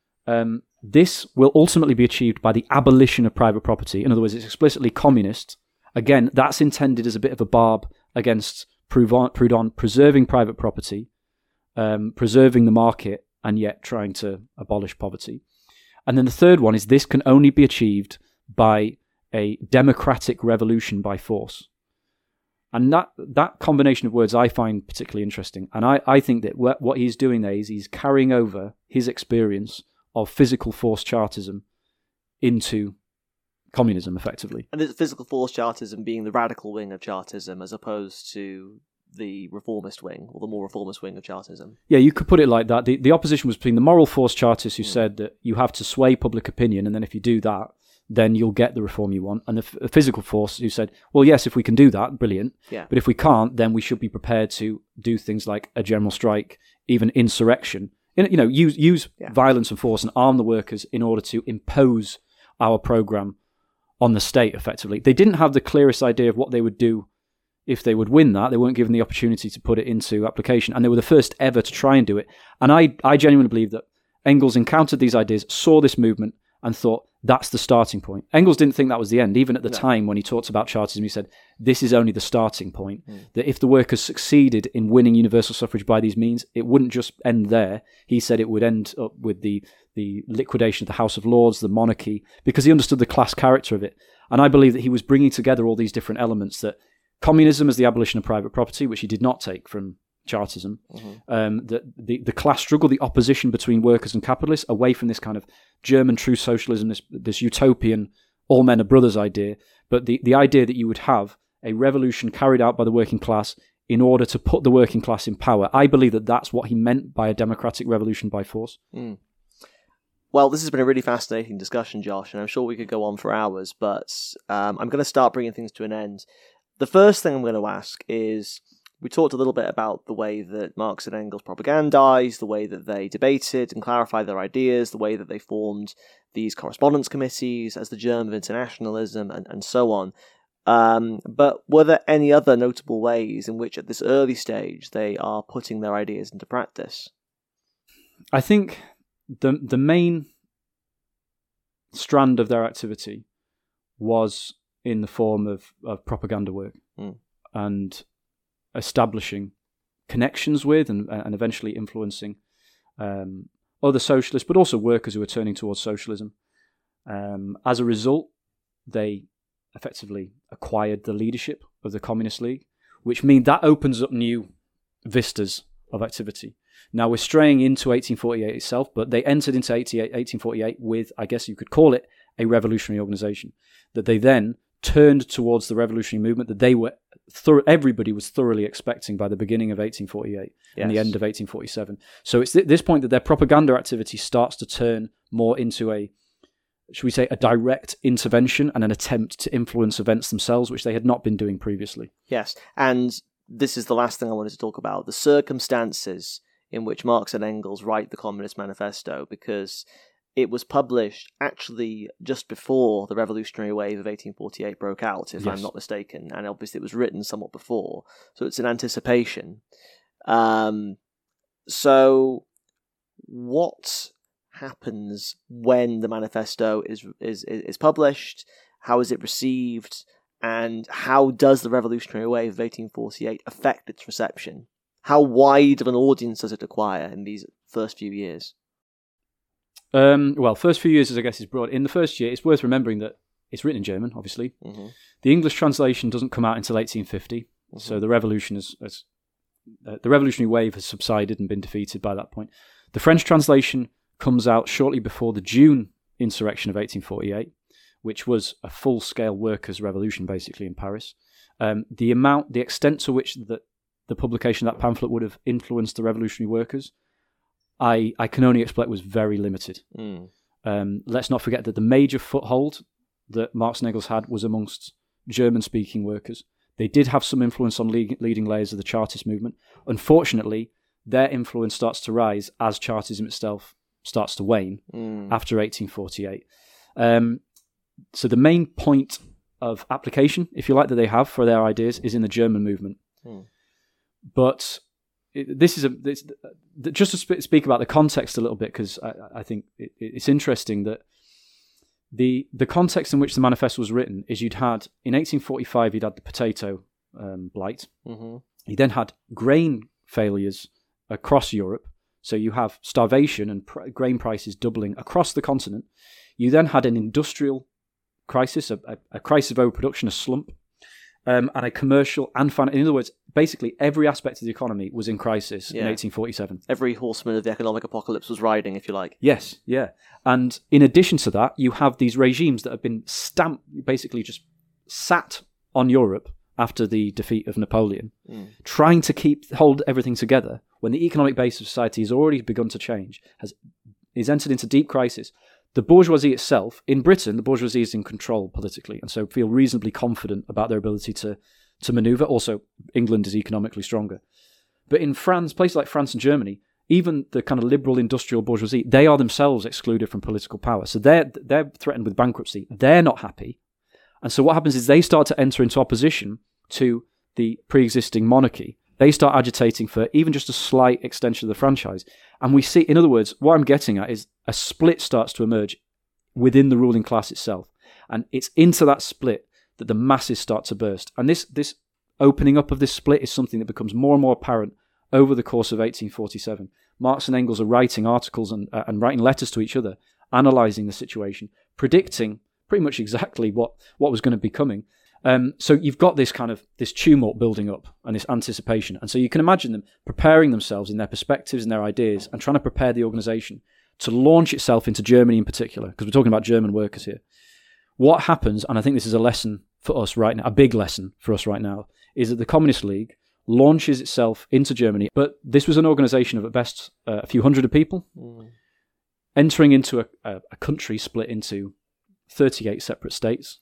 That this will ultimately be achieved by the abolition of private property. In other words, it's explicitly communist. Again, that's intended as a bit of a barb against Proudhon, preserving private property, preserving the market, and yet trying to abolish poverty. And then the third one is this can only be achieved by a democratic revolution by force. And that combination of words I find particularly interesting. And I think that what he's doing there is he's carrying over his experience of physical force Chartism into communism, effectively. And the physical force Chartism being the radical wing of Chartism as opposed to the reformist wing, or the more reformist wing of Chartism. Yeah, you could put it like that. The opposition was between the moral force Chartists, who said that you have to sway public opinion, and then if you do that, then you'll get the reform you want, and the physical force who said, well, yes, if we can do that, brilliant, yeah. But if we can't, then we should be prepared to do things like a general strike, even insurrection, use violence and force and arm the workers in order to impose our program on the state, effectively. They didn't have the clearest idea of what they would do if they would win that. They weren't given the opportunity to put it into application. And they were the first ever to try and do it. And I genuinely believe that Engels encountered these ideas, saw this movement, and thought, that's the starting point. Engels didn't think that was the end. Even at the time when he talked about Chartism, he said, this is only the starting point. Mm. That if the workers succeeded in winning universal suffrage by these means, it wouldn't just end there. He said it would end up with the liquidation of the House of Lords, the monarchy, because he understood the class character of it. And I believe that he was bringing together all these different elements that communism as the abolition of private property, which he did not take from Chartism, the class struggle, the opposition between workers and capitalists, away from this kind of German true socialism, this utopian all men are brothers idea, but the idea that you would have a revolution carried out by the working class in order to put the working class in power. I believe that that's what he meant by a democratic revolution by force. Mm. Well, this has been a really fascinating discussion, Josh, and I'm sure we could go on for hours, but I'm going to start bringing things to an end. The first thing I'm going to ask is, we talked a little bit about the way that Marx and Engels propagandized, the way that they debated and clarified their ideas, the way that they formed these correspondence committees as the germ of internationalism, and so on. But were there any other notable ways in which, at this early stage, they are putting their ideas into practice? I think the main strand of their activity was in the form of propaganda work and establishing connections with and eventually influencing other socialists, but also workers who were turning towards socialism. As a result, they effectively acquired the leadership of the Communist League, which means that opens up new vistas of activity. Now, we're straying into 1848 itself, but they entered into 1848 with, I guess you could call it, a revolutionary organisation, that they then turned towards the revolutionary movement that they were everybody was thoroughly expecting by the beginning of 1848 and the end of 1847. So it's at this point that their propaganda activity starts to turn more into a, should we say, a direct intervention and an attempt to influence events themselves, which they had not been doing previously. Yes, and this is the last thing I wanted to talk about, the circumstances in which Marx and Engels write the Communist Manifesto, because it was published actually just before the revolutionary wave of 1848 broke out, if I'm not mistaken, and obviously it was written somewhat before, so it's in anticipation. So what happens when the manifesto is published? How is it received? And how does the revolutionary wave of 1848 affect its reception? How wide of an audience does it acquire in these first few years? Well, first few years, as I guess, is broad. In the first year, it's worth remembering that it's written in German, obviously. Mm-hmm. The English translation doesn't come out until 1850, so the revolution the revolutionary wave has subsided and been defeated by that point. The French translation comes out shortly before the June insurrection of 1848, which was a full-scale workers' revolution, basically, in Paris. The extent to which the publication of that pamphlet would have influenced the revolutionary workers, I can only expect was very limited. Let's not forget that the major foothold that Marx and Engels had was amongst German-speaking workers. They did have some influence on leading layers of the Chartist movement. Unfortunately, their influence starts to rise as Chartism itself starts to wane after 1848. So the main point of application, if you like, that they have for their ideas is in the German movement. But just to speak about the context a little bit, because I think it's interesting that the context in which the manifesto was written is in 1845, you'd had the potato blight. You then had grain failures across Europe. So you have starvation and grain prices doubling across the continent. You then had an industrial crisis, a crisis of overproduction, a slump, and a commercial and in other words, basically every aspect of the economy was in crisis in 1847. Every horseman of the economic apocalypse was riding, if you like. Yes, yeah. And in addition to that, you have these regimes that have been basically just sat on Europe after the defeat of Napoleon, trying to hold everything together when the economic base of society has already begun to change, is entered into deep crisis. The bourgeoisie itself, in Britain, the bourgeoisie is in control politically, and so feel reasonably confident about their ability to manoeuvre. Also, England is economically stronger. But in France, places like France and Germany, even the kind of liberal industrial bourgeoisie, they are themselves excluded from political power. So they're threatened with bankruptcy. They're not happy. And so what happens is they start to enter into opposition to the pre-existing monarchy. They start agitating for even just a slight extension of the franchise. And we see, in other words, what I'm getting at is a split starts to emerge within the ruling class itself. And it's into that split that the masses start to burst. And this opening up of this split is something that becomes more and more apparent over the course of 1847. Marx and Engels are writing articles and writing letters to each other, analysing the situation, predicting pretty much exactly what was going to be coming. So you've got this kind of this tumult building up and this anticipation. And so you can imagine them preparing themselves in their perspectives and their ideas and trying to prepare the organisation to launch itself into Germany in particular, because we're talking about German workers here. What happens, and I think this is a lesson for us right now, a big lesson for us right now, is that the Communist League, launches itself into Germany. But this was an organization of at best a few hundred people, entering into a country split into 38 separate states.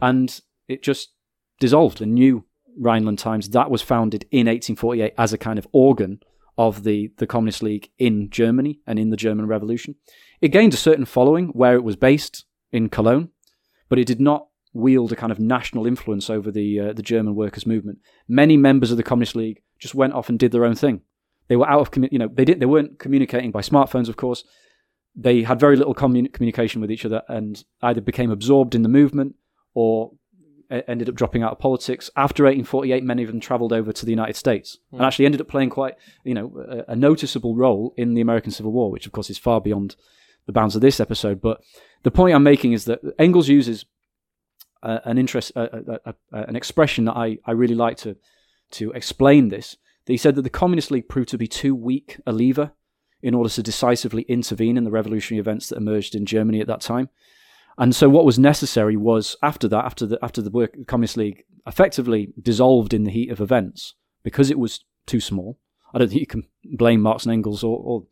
And it just dissolved. The New Rhineland Times, that was founded in 1848 as a kind of organ of the Communist League in Germany and in the German Revolution. It gained a certain following where it was based in Cologne, but it did not wield a kind of national influence over the German workers' movement. Many members of the Communist League just went off and did their own thing. They were out of they weren't communicating by smartphones, of course. They had very little communication with each other, and either became absorbed in the movement or ended up dropping out of politics. After 1848, many of them travelled over to the United States and actually ended up playing quite, a noticeable role in the American Civil War, which of course is far beyond the bounds of this episode. But the point I'm making is that Engels uses an expression that I really like to explain this. He said that the Communist League proved to be too weak a lever in order to decisively intervene in the revolutionary events that emerged in Germany at that time. And so what was necessary was, after the Communist League effectively dissolved in the heat of events, because it was too small. I don't think you can blame Marx and Engels or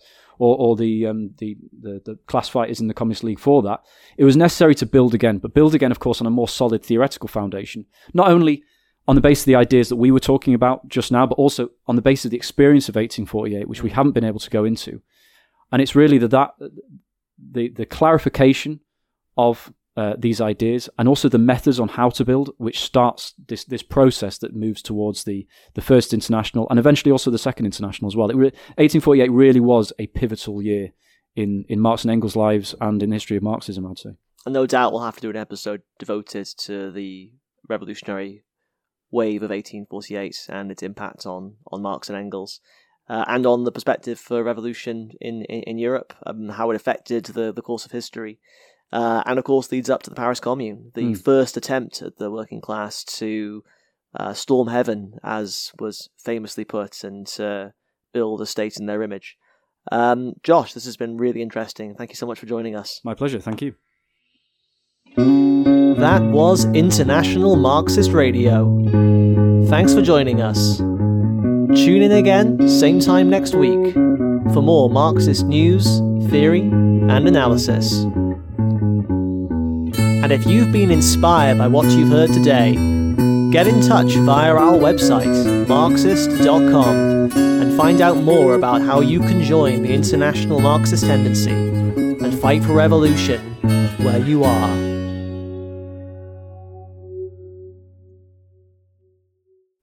the class fighters in the Communist League for that. It was necessary to build again, but build again, of course, on a more solid theoretical foundation, not only on the basis of the ideas that we were talking about just now, but also on the basis of the experience of 1848, which we haven't been able to go into. And it's really the clarification of these ideas, and also the methods on how to build, which starts this process that moves towards the First International and eventually also the Second International as well. 1848 really was a pivotal year in Marx and Engels' lives and in the history of Marxism, I'd say. And no doubt we'll have to do an episode devoted to the revolutionary wave of 1848 and its impact on Marx and Engels. And on the perspective for revolution in Europe, how it affected the course of history. And of course leads up to the Paris Commune, the first attempt at the working class to storm heaven, as was famously put, and build a state in their image. Josh, this has been really interesting. Thank you so much for joining us. My pleasure. Thank you. That was International Marxist Radio. Thanks for joining us. Tune in again, same time next week, for more Marxist news, theory, and analysis. And if you've been inspired by what you've heard today, get in touch via our website, Marxist.com, and find out more about how you can join the International Marxist Tendency and fight for revolution where you are.